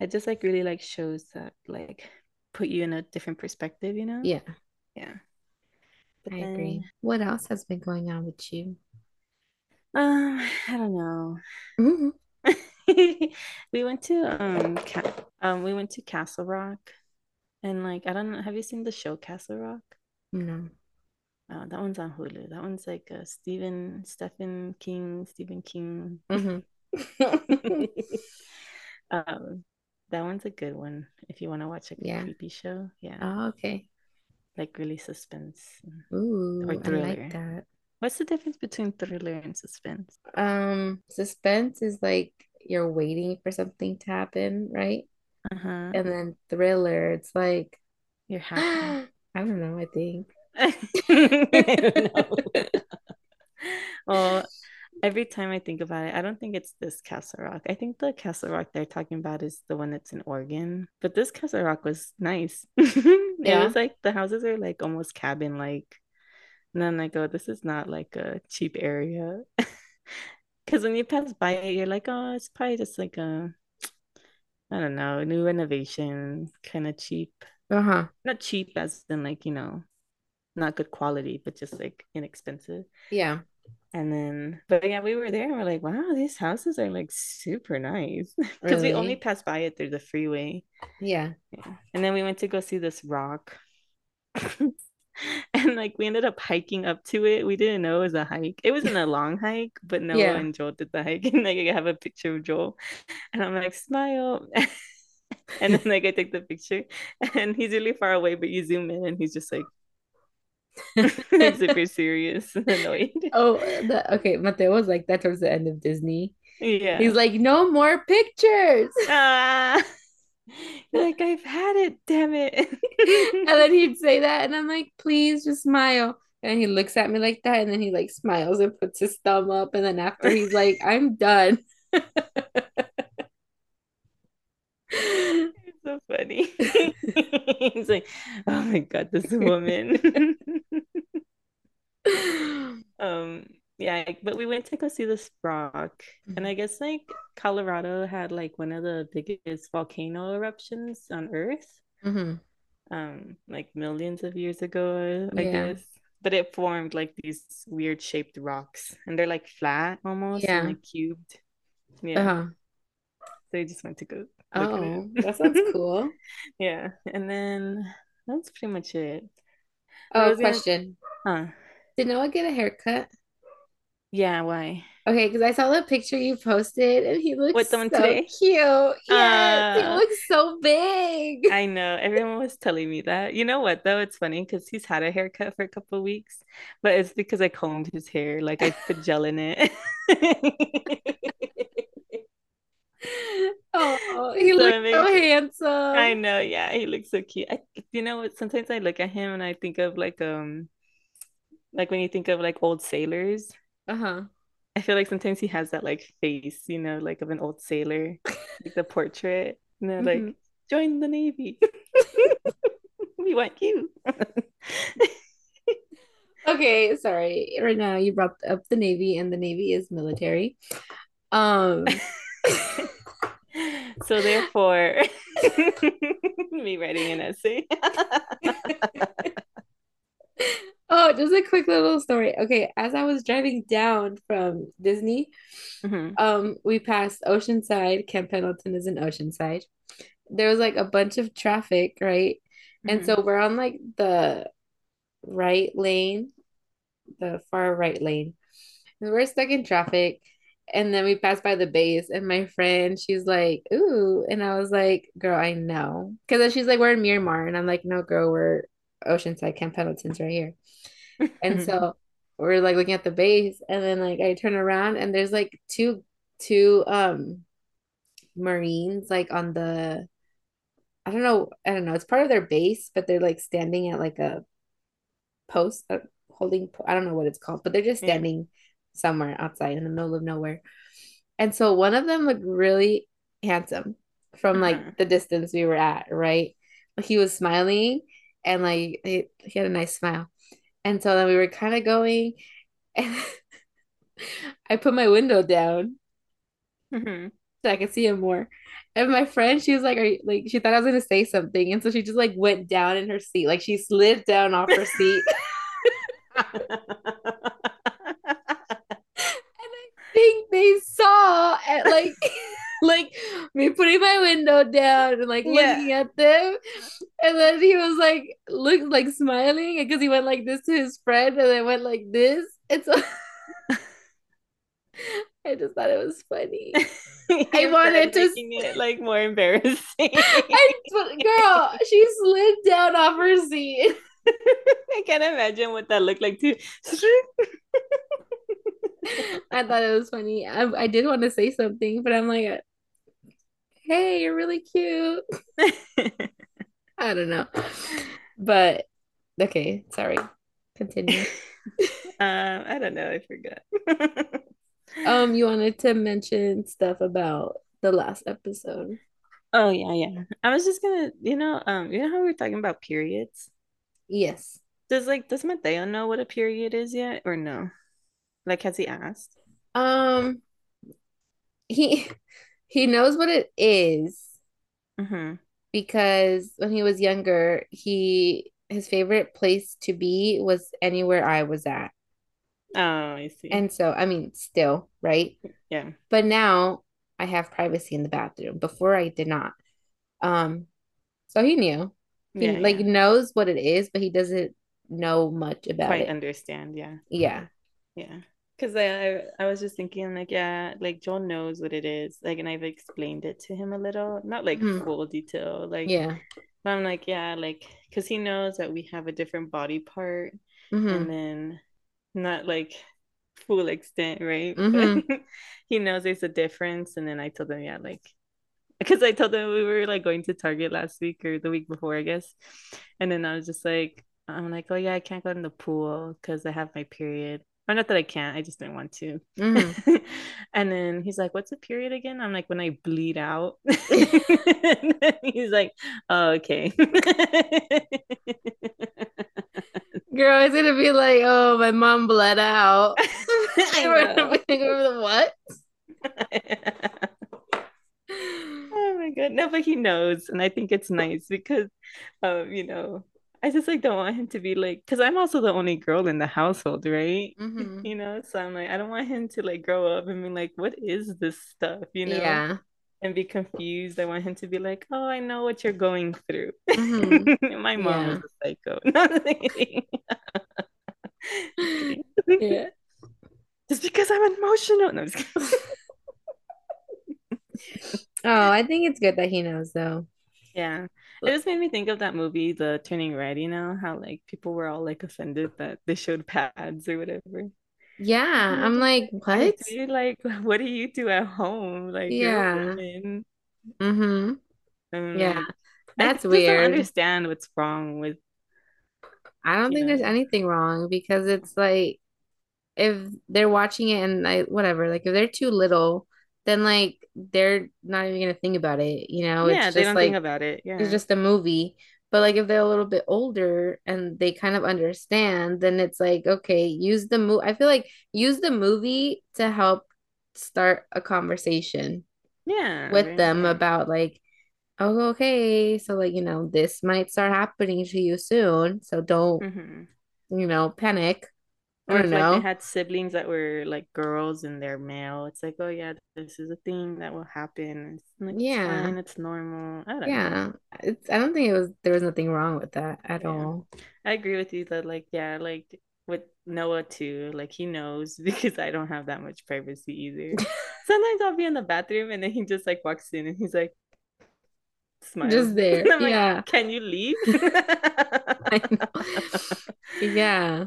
I just like really like shows that like put you in a different perspective, you know? Yeah. Yeah. But I then agree. What else has been going on with you? um, I don't know. Mm-hmm. We went to um ca- um we went to Castle Rock and like I don't know, have you seen the show Castle Rock? No. Oh, that one's on Hulu. That one's like uh Stephen Stephen King, Stephen King. Mm-hmm. Um that one's a good one if you want to watch like a Yeah. creepy show. Yeah. Oh, okay. Like really suspense or Ooh, I like thriller. that. What's the difference between thriller and suspense? Um, suspense is like you're waiting for something to happen, right? Uh-huh. And then thriller, it's like, You're happy. I don't know, I think. I don't know. Well, every time I think about it, I don't think it's this Castle Rock. I think the Castle Rock they're talking about is the one that's in Oregon. But this Castle Rock was nice. It Yeah. was like the houses are like almost cabin-like. And then I go, this is not like a cheap area. Because when you pass by it, you're like, oh, it's probably just like a, I don't know, new renovation, kind of cheap. Uh-huh. Not cheap as in like, you know, not good quality, but just like inexpensive. Yeah. And then, but yeah, we were there and we're like, wow, these houses are like super nice. Because we only Really? passed by it through the freeway. Yeah. Yeah. And then we went to go see this rock. And like we ended up hiking up to it. We didn't know it was a hike. It wasn't a long hike, but Noah yeah. and Joel did the hike. And like I have a picture of Joel, and I'm like, smile. And then like I take the picture, and he's really far away, but you zoom in, and he's just like super serious and annoyed. Oh, the, okay. Mateo was like that towards the end of Disney. Yeah, he's like, no more pictures. Uh... Like, I've had it, damn it. And then he'd say that, and I'm like, please just smile. And he looks at me like that, and then he like smiles and puts his thumb up, and then after he's like, I'm done. It's so funny. He's like, oh my god, this woman. um Yeah, but we went to go see the Sprock, and I guess like Colorado had like one of the biggest volcano eruptions on Earth, mm-hmm. um, like millions of years ago, I yeah. guess. But it formed like these weird shaped rocks, and they're like flat almost, yeah. and like cubed. Yeah, uh-huh. So I just went to go. Look oh, at it. That sounds cool. Yeah, and then that's pretty much it. Oh, question. Gonna... Huh? Did Noah get a haircut? Yeah, why? Okay, because I saw the picture you posted, and he looks What's so today? cute. Yes, uh, he looks so big. I know. Everyone was telling me that. You know what, though? It's funny because he's had a haircut for a couple of weeks, but it's because I combed his hair. Like, I put gel in it. Oh, he so looks so handsome. I know. Yeah, he looks so cute. I, you know what? Sometimes I look at him, and I think of, like, um, like when you think of, like, old sailors. Uh-huh. I feel like sometimes he has that like face, you know, like of an old sailor, like the portrait, you know, mm-hmm. like join the Navy. We want you. Okay, sorry. Right now you brought up the Navy, and the Navy is military. Um so therefore me writing an essay. Oh, just a quick little story. Okay, as I was driving down from Disney, mm-hmm. um, we passed Oceanside. Camp Pendleton is in Oceanside. There was like a bunch of traffic, right? Mm-hmm. And so we're on like the right lane, the far right lane. And we're stuck in traffic. And then we passed by the base, and my friend, she's like, ooh. And I was like, girl, I know. Because then she's like, we're in Miramar. And I'm like, no, girl, we're Oceanside. Camp Pendleton's right here. And so we're like looking at the base, and then like I turn around, and there's like two two um Marines like on the I don't know I don't know it's part of their base, but they're like standing at like a post uh, holding I don't know what it's called, but they're just standing yeah. somewhere outside in the middle of nowhere. And so one of them looked really handsome from like uh-huh. the distance we were at, right? He was smiling, and like he, he had a nice smile. And so then we were kind of going, and I put my window down mm-hmm. so I could see him more. And my friend, she was like, are you, like, she thought I was going to say something. And so she just like went down in her seat. Like she slid down off her seat. And I think they saw at like, like me putting my window down and like yeah. looking at them. And then he was like looked like smiling, because he went like this to his friend, and then went like this. And so I just thought it was funny. I wanted to making it like more embarrassing. I, girl, she slid down off her seat. I can't imagine what that looked like too. I thought it was funny. I, I did want to say something, but I'm like, hey, you're really cute. I don't know. But okay, sorry. Continue. um, I don't know, I forgot. um, you wanted to mention stuff about the last episode. Oh yeah, yeah. I was just gonna, you know, um, you know how we were talking about periods? Yes. Does like does Mateo know what a period is yet, or no? Like, has he asked? Um, he he knows what it is mm-hmm. because when he was younger, he his favorite place to be was anywhere I was at. Oh, I see. And so, I mean, still, right? Yeah. But now I have privacy in the bathroom. Before I did not. Um, so he knew, he yeah, like yeah. knows what it is, but he doesn't know much about quite it. Understand, yeah, yeah, yeah. Because I, I was just thinking, like, yeah, like Joel knows what it is, like, and I've explained it to him a little, not like mm. full detail, like, yeah. But I'm like, yeah, like, because he knows that we have a different body part, mm-hmm. and then not like full extent, right? Mm-hmm. But he knows there's a difference, and then I told him, yeah, like. Because I told them we were like going to Target last week or the week before, I guess. And then I was just like, I'm like, oh, yeah, I can't go in the pool because I have my period. Or not that I can't. I just didn't want to. Mm. And then he's like, what's a period again? I'm like, when I bleed out. And then he's like, oh, okay. Girl, it's going to be like, oh, my mom bled out. I know. We're what? Oh my god, no, but he knows, and I think it's nice because um you know, I just like don't want him to be like, because I'm also the only girl in the household, right? Mm-hmm. You know, so I'm like, I don't want him to like grow up and be like, what is this stuff, you know? Yeah. And be confused. I want him to be like, oh, I know what you're going through. Mm-hmm. My mom yeah. was a psycho. No, yeah. Just because I'm emotional. No, I'm just kidding. Oh, I think it's good that he knows, though. Yeah, it just made me think of that movie, The Turning Red. You know how like people were all like offended that they showed pads or whatever. Yeah, I'm like, what? You're like, what do you do at home? Like, yeah. You're a woman. Mm-hmm. Um, yeah, that's I weird. I don't understand what's wrong with. I don't think know. There's anything wrong because it's like, if they're watching it and I whatever, like if they're too little. Then like they're not even gonna think about it, you know? Yeah, it's just, they don't like, think about it. Yeah, it's just a movie. But like if they're a little bit older and they kind of understand, then it's like, okay, use the movie. I feel like use the movie to help start a conversation. Yeah, with right. them about like, oh, okay, so like you know this might start happening to you soon, so don't mm-hmm. you know panic. Or if like, they had siblings that were like girls and they're male, it's like, oh yeah, this is a thing that will happen. It's like, yeah, it's fine, it's normal. I don't yeah, know. It's. I don't think it was. There was nothing wrong with that at yeah. all. I agree with you that like yeah, like with Noah too. Like he knows because I don't have that much privacy either. Sometimes I'll be in the bathroom and then he just like walks in and he's like, smile. Just there. I'm yeah. Like, can you leave? I know. Yeah.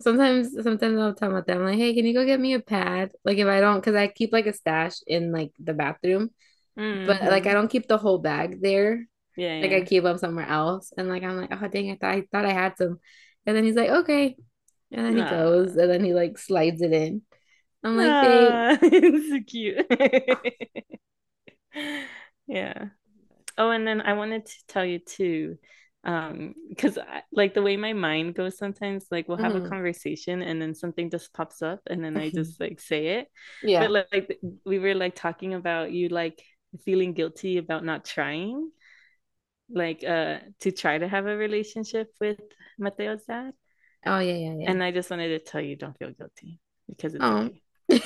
Sometimes, sometimes I'll tell my dad, I'm like, hey, can you go get me a pad? Like, if I don't, because I keep, like, a stash in, like, the bathroom. Mm-hmm. But, like, I don't keep the whole bag there. Yeah, Like, yeah. I keep them somewhere else. And, like, I'm like, oh, dang, I thought I, thought I had some. And then he's like, okay. And then he nah. goes. And then he, like, slides it in. I'm like, hey. It's so cute. Yeah. Oh, and then I wanted to tell you, too. um because like the way my mind goes sometimes, like we'll have mm. a conversation and then something just pops up and then I just like say it. Yeah, but like, like we were like talking about you like feeling guilty about not trying like uh to try to have a relationship with Mateo's dad. Oh yeah, yeah, yeah. And I just wanted to tell you, don't feel guilty because it's oh. okay. I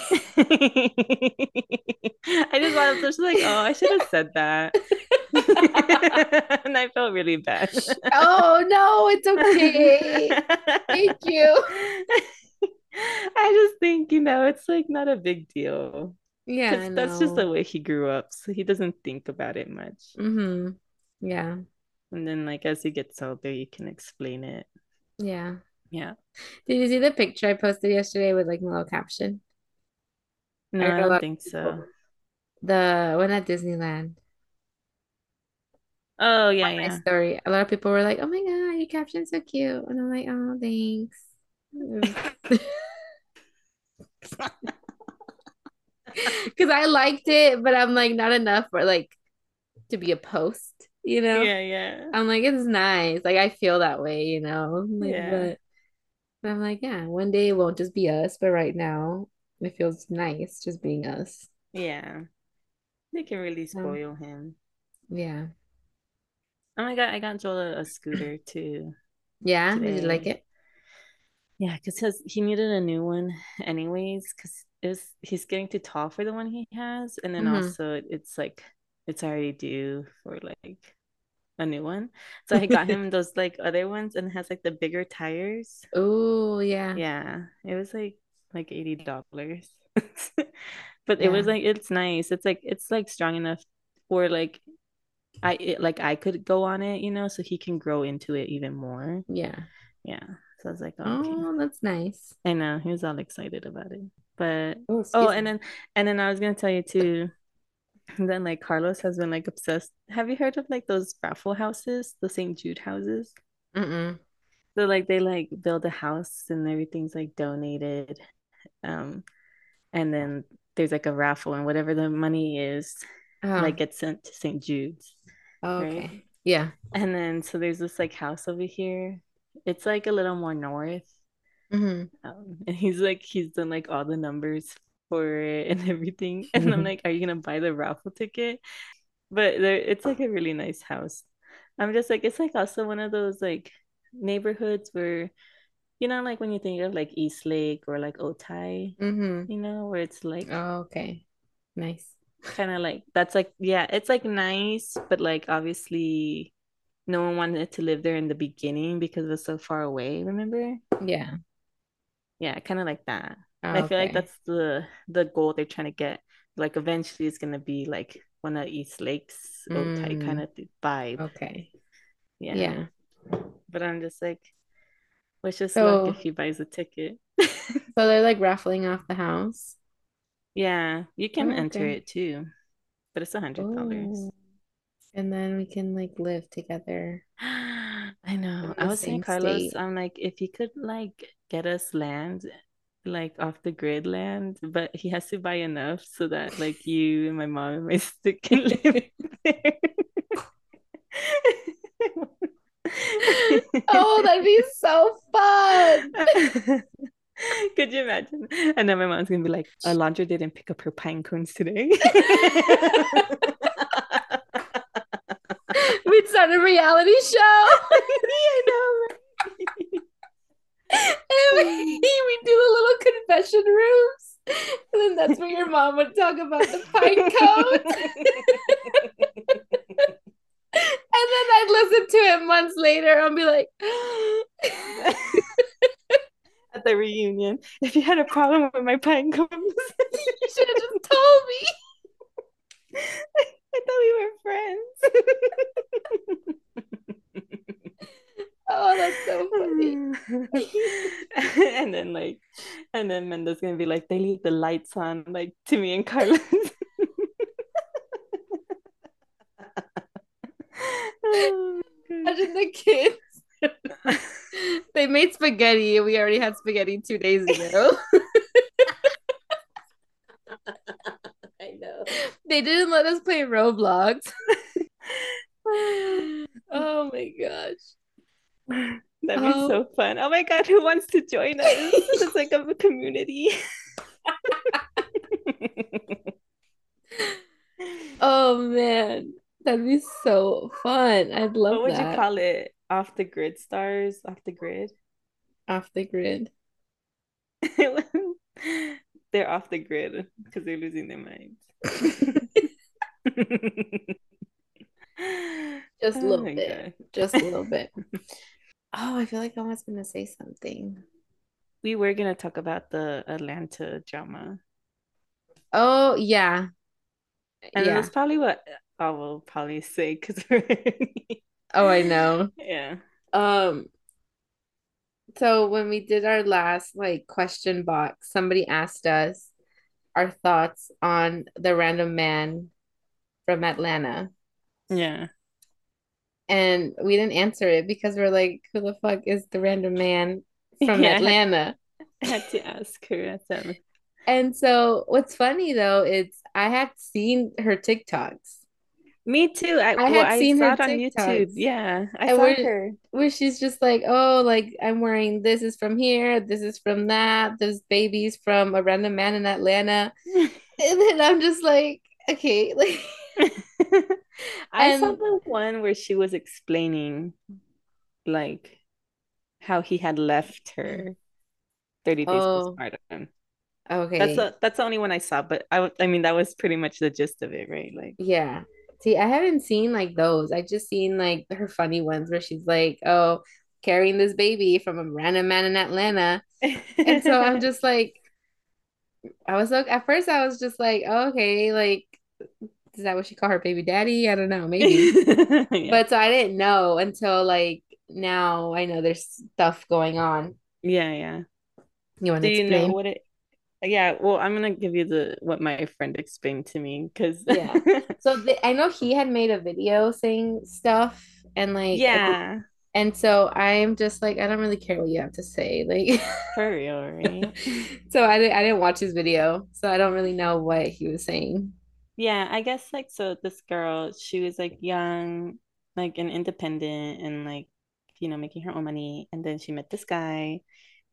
just wanted to just like, oh, I should have said that. And I felt really bad. Oh no, it's okay. Thank you. I just think, you know, it's like not a big deal. Yeah, that's just the way he grew up, so he doesn't think about it much. Mm-hmm. Yeah. And then like as he gets older, you can explain it. Yeah. Yeah. Did you see the picture I posted yesterday with like my little caption? No, I, I don't think so. The one at Disneyland. Oh yeah, yeah. My story. A lot of people were like, "Oh my god, your caption's so cute," and I'm like, "Oh, thanks." Because I liked it, but I'm like, not enough for like to be a post, you know? Yeah, yeah. I'm like, it's nice. Like I feel that way, you know? Like, yeah. But, but I'm like, yeah, one day it won't just be us, but right now. It feels nice just being us. Yeah. They can really spoil um, him. Yeah. Oh my god, I got Joel a, a scooter too. Yeah? Today. Did you like it? Yeah, because he needed a new one anyways, because it was he's getting too tall for the one he has. And then mm-hmm. also it's like it's already due for like a new one. So I got him those like other ones, and it has like the bigger tires. Oh yeah. Yeah. It was like like eighty dollars. But yeah. It was like, it's nice. It's like, it's like strong enough for like, I it, like I could go on it, you know, so he can grow into it even more. Yeah. Yeah. So I was like, oh, oh okay. That's nice. I know. He was all excited about it. But oh, oh and then and then I was gonna tell you too. And then like Carlos has been like obsessed. Have you heard of like those raffle houses, the Saint Jude houses? Mm-mm. So like they like build a house and everything's like donated, um, and then there's like a raffle and whatever the money is, oh. like gets sent to Saint Jude's. Oh, okay. Right? Yeah. And then so there's this like house over here. It's like a little more north. Mm-hmm. Um, and he's like he's done like all the numbers for it and everything, and mm-hmm. I'm like, are you gonna buy the raffle ticket? But there, it's like a really nice house. I'm just like, it's like also one of those like neighborhoods where, you know, like when you think of like East Lake or like Otay, mm-hmm. you know, where it's like, oh, okay, nice, kind of like that's like, yeah, it's like nice, but like obviously no one wanted to live there in the beginning because it was so far away, remember? Yeah. Yeah, kind of like that. Oh, I feel okay. like that's the the goal they're trying to get. Like, eventually it's going to be, like, one of East Lake's mm. Otay kind of vibe. Okay. Yeah. Yeah. But I'm just like, wish us so, luck if he buys a ticket. So they're, like, raffling off the house? Yeah. You can oh, enter okay. it, too. But it's one hundred dollars. Ooh. And then we can, like, live together. I know. I was saying, Carlos, state. I'm like, if he could, like, get us land, like off the grid land, but he has to buy enough so that like you and my mom and my sister can live there. Oh, that'd be so fun. Could you imagine? And then my mom's gonna be like, Alondra didn't pick up her pine cones today. We'd start a reality show. I know, right? And we, we do the little confession rooms, and then that's where your mom would talk about the pine cones. And then I'd listen to it months later and be like, at the reunion, if you had a problem with my pine cones, you should have just told me. I thought we were friends. Oh, that's so funny. And then like and then Mendo's gonna be like, they leave the lights on, like to me and Carlos. Oh, imagine the kids. They made spaghetti and we already had spaghetti two days ago. I know. They didn't let us play Roblox. Oh my gosh. That'd be oh. so fun. Oh my god, who wants to join us? It's like a community. Oh man, that'd be so fun. I'd love what that. What would you call it? Off the grid stars? Off the grid? Off the grid. They're off the grid because they're losing their minds. Just a little oh bit. God. Just a little bit. Oh, I feel like I was going to say something. We were going to talk about the Atlanta drama. Oh, yeah. And yeah. That's probably what I will probably say because we're oh, I know. Yeah. Um. So when we did our last like question box, somebody asked us our thoughts on the random man from Atlanta. Yeah. And we didn't answer it because we're like, who the fuck is the random man from yeah, Atlanta? I had, I had to ask her. At and so what's funny, though, is I had seen her TikToks. Me too. I, I had well, seen I her saw it on YouTube. Yeah, I saw where, her. Where she's just like, oh, like I'm wearing this is from here. This is from that. This baby's from a random man in Atlanta. And then I'm just like, okay, like. I and, saw the one where she was explaining like how he had left her thirty days oh, postpartum. Okay. That's a, that's the only one I saw, but I I mean that was pretty much the gist of it, right? Like yeah. See, I haven't seen like those. I've just seen like her funny ones where she's like, oh, carrying this baby from a random man in Atlanta. And so I'm just like, I was like, at first I was just like, oh, okay, like, is that what she called her baby daddy? I don't know, maybe. Yeah. But so I didn't know until like now I know there's stuff going on. Yeah, yeah. You want to explain? Do you know what it? Yeah, well, I'm gonna give you the what my friend explained to me because yeah. So the, I know he had made a video saying stuff and like yeah. And so I'm just like, I don't really care what you have to say. Like, for real, right? So I didn't, I didn't watch his video. So I don't really know what he was saying. Yeah, I guess like, so this girl, she was like young, like an independent and like, you know, making her own money. And then she met this guy.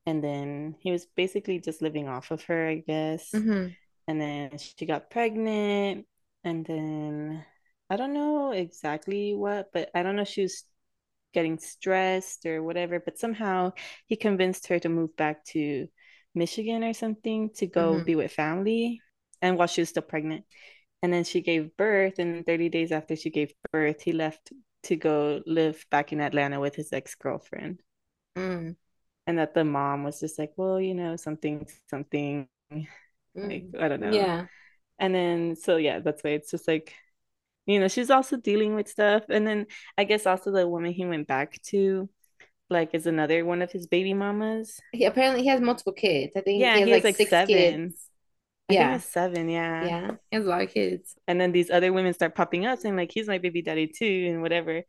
And then he was basically just living off of her, I guess. Mm-hmm. And then she got pregnant. And then I don't know exactly what, but I don't know if she was getting stressed or whatever, but somehow he convinced her to move back to Michigan or something to go mm-hmm. be with family, and while she was still pregnant. And then she gave birth, and thirty days after she gave birth, he left to go live back in Atlanta with his ex-girlfriend. Mm. And that the mom was just like, well, you know, something, something, mm. like, I don't know. Yeah. And then, so yeah, that's why it's just like, you know, she's also dealing with stuff. And then I guess also the woman he went back to, like, is another one of his baby mamas. He, apparently he has multiple kids. I think yeah, he has, he has like, like six seven. kids. I yeah. think it's seven, yeah. Yeah, he has a lot of kids. And then these other women start popping up saying, like, he's my baby daddy, too, and whatever.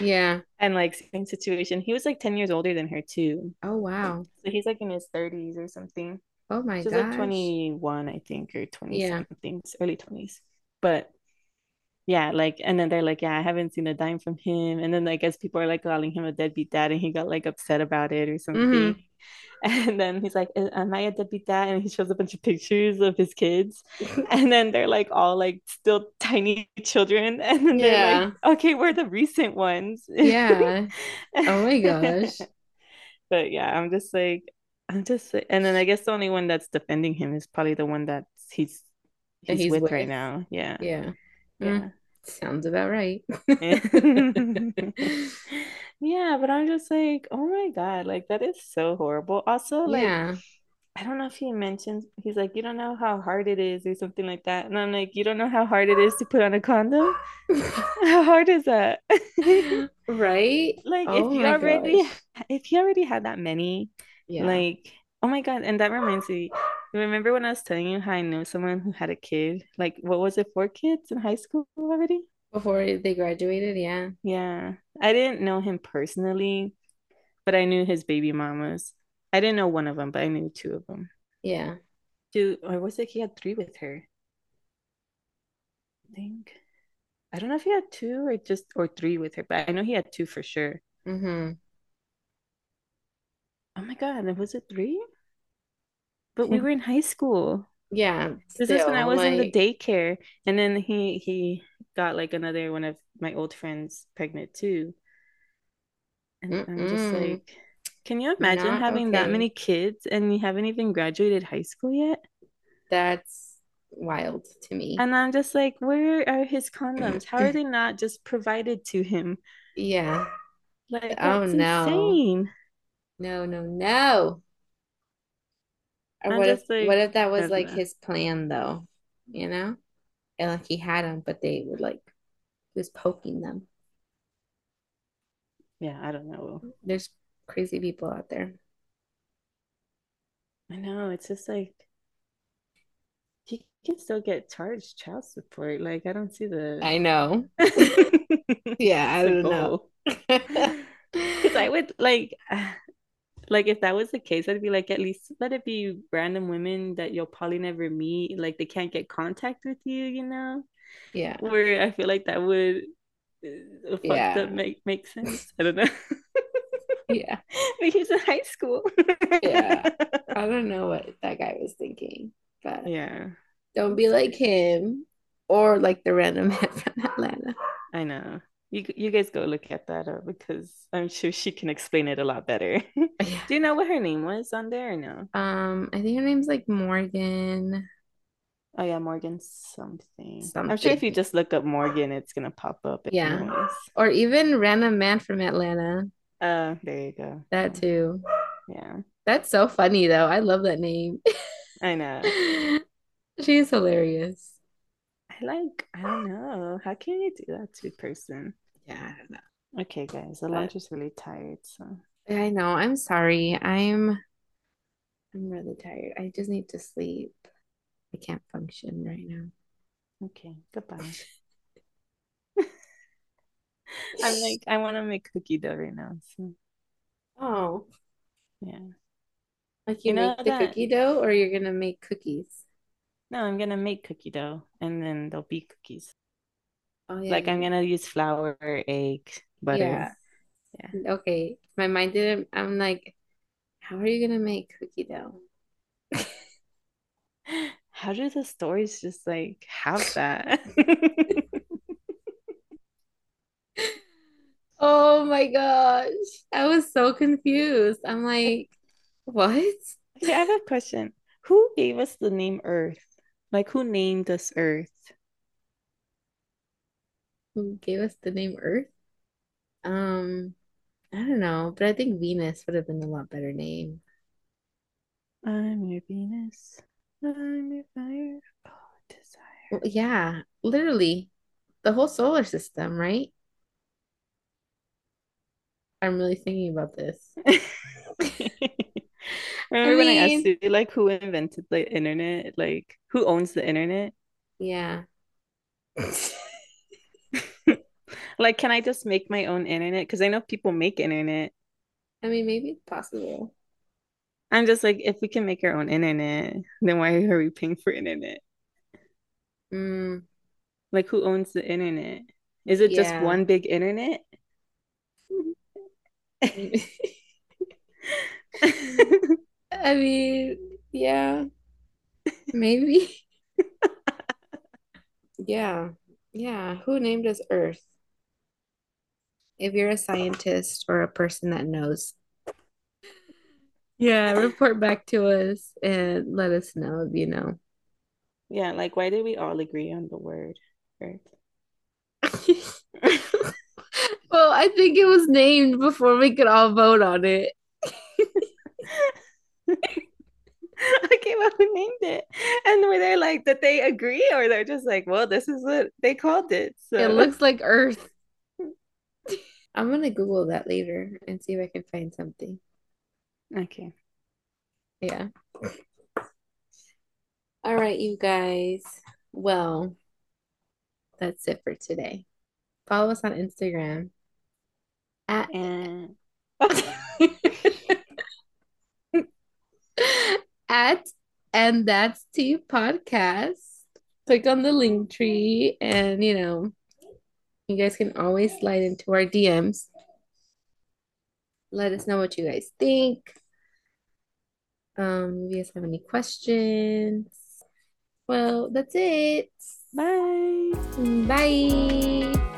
Yeah. And, like, same situation. He was, like, ten years older than her, too. Oh, wow. So he's, like, in his thirties or something. Oh, my so gosh. She's, like, twenty-one, I think, or twenty-something, yeah. Early twenties. But, yeah, like, and then they're, like, yeah, I haven't seen a dime from him. And then I guess people are, like, calling him a deadbeat dad, and he got, like, upset about it or something. Mm-hmm. And then he's like, am I a deadbeat dad? And he shows a bunch of pictures of his kids. And then they're like all like still tiny children. And then they're yeah. like, okay, we're the recent ones. Yeah. Oh my gosh. But yeah, I'm just like, I'm just like, and then I guess the only one that's defending him is probably the one that he's he's, he's with, with right now. Yeah. Yeah. Yeah. Mm, sounds about right. Yeah, but I'm just like, oh my god, like that is so horrible. Also, like, yeah. I don't know if he mentions, he's like, you don't know how hard it is or something like that. And I'm like, you don't know how hard it is to put on a condom? How hard is that? Right? Like, oh if you already gosh. if you already had that many, yeah. like, oh my god. And that reminds me, remember when I was telling you how I know someone who had a kid? Like, what was it, four kids in high school already? Before they graduated, yeah. Yeah. I didn't know him personally, but I knew his baby mamas. I didn't know one of them, but I knew two of them. Yeah. Two, or was it he had three with her? I think. I don't know if he had two or just, or three with her, but I know he had two for sure. Mm-hmm. Oh my God, was it three? But we were in high school. Yeah. This is when I was like... in the daycare. And then he, he... got like another one of my old friends pregnant too, and Mm-mm. I'm just like, can you imagine Not having okay. that many kids and you haven't even graduated high school yet? That's wild to me. And I'm just like, where are his condoms? How are they not just provided to him? Yeah, like, oh no, insane. no no no or I'm what if like, what if that was like know. his plan though, you know? And like he had them, but they would like, he was poking them. Yeah, I don't know. There's crazy people out there. I know. It's just like, he can still get charged child support. Like, I don't see the. I know. Yeah, I don't know. Because I would like, like if that was the case, I'd be like, at least let it be random women that you'll probably never meet. Like, they can't get contact with you, you know? Yeah. Where I feel like that would uh, yeah. fucked up make, make sense. I don't know. Yeah. But he's in high school. Yeah. I don't know what that guy was thinking. But yeah. Don't be like him or like the random man from Atlanta. I know. You you guys go look at that up because I'm sure she can explain it a lot better. Yeah. Do you know what her name was on there or no? Um, I think her name's like Morgan. Oh yeah, Morgan something. something. I'm sure if you just look up Morgan, it's gonna pop up. Yeah, anyways. Or even Random Man from Atlanta. Uh, there you go. That too. Yeah, that's so funny though. I love that name. I know. She's hilarious. I like. I don't know. How can you do that to a person? Yeah, I don't know. Okay, guys, the lunch is really tired. So yeah, I know. I'm sorry. I'm. I'm really tired. I just need to sleep. I can't function right now. Okay, goodbye. I'm like, I want to make cookie dough right now. So. Oh. Yeah. Like you, you know make the that... cookie dough, or you're going to make cookies? No, I'm going to make cookie dough, and then there'll be cookies. Oh, yeah. Like, yeah. I'm going to use flour, egg, butter. Yeah. yeah. Okay. My mind didn't, I'm like, how are you going to make cookie dough? How do the stories just like have that? Oh my gosh. I was so confused. I'm like, what? Okay, I have a question. Who gave us the name Earth? Like, who named us Earth? Who gave us the name Earth? Um, I don't know, but I think Venus would have been a lot better name. I'm your Venus. I'm your fire. Oh, desire. Well, yeah, literally the whole solar system, right? I'm really thinking about this. Remember I when mean, I asked you, like, who invented the internet? Like, who owns the internet? Yeah. Like, can I just make my own internet? Because I know people make internet. I mean, maybe it's possible. I'm just like, if we can make our own internet, then why are we paying for internet? Mm. Like, who owns the internet? Is it yeah. just one big internet? I mean, yeah, maybe. yeah, yeah. Who named us Earth? If you're a scientist or a person that knows, yeah, report back to us and let us know if you know. Yeah, like, why did we all agree on the word Earth? Well, I think it was named before we could all vote on it. Okay, well, who named it? And were they like, did they agree? Or they're just like, well, this is what they called it. So. It looks like Earth. I'm going to Google that later and see if I can find something. Okay. Yeah. All right, you guys. Well, that's it for today. Follow us on Instagram. At and... At and that's T podcast. Click on the link tree, and you know, you guys can always slide into our D Ms. Let us know what you guys think. Um, if you guys have any questions. Well, that's it. Bye. Bye.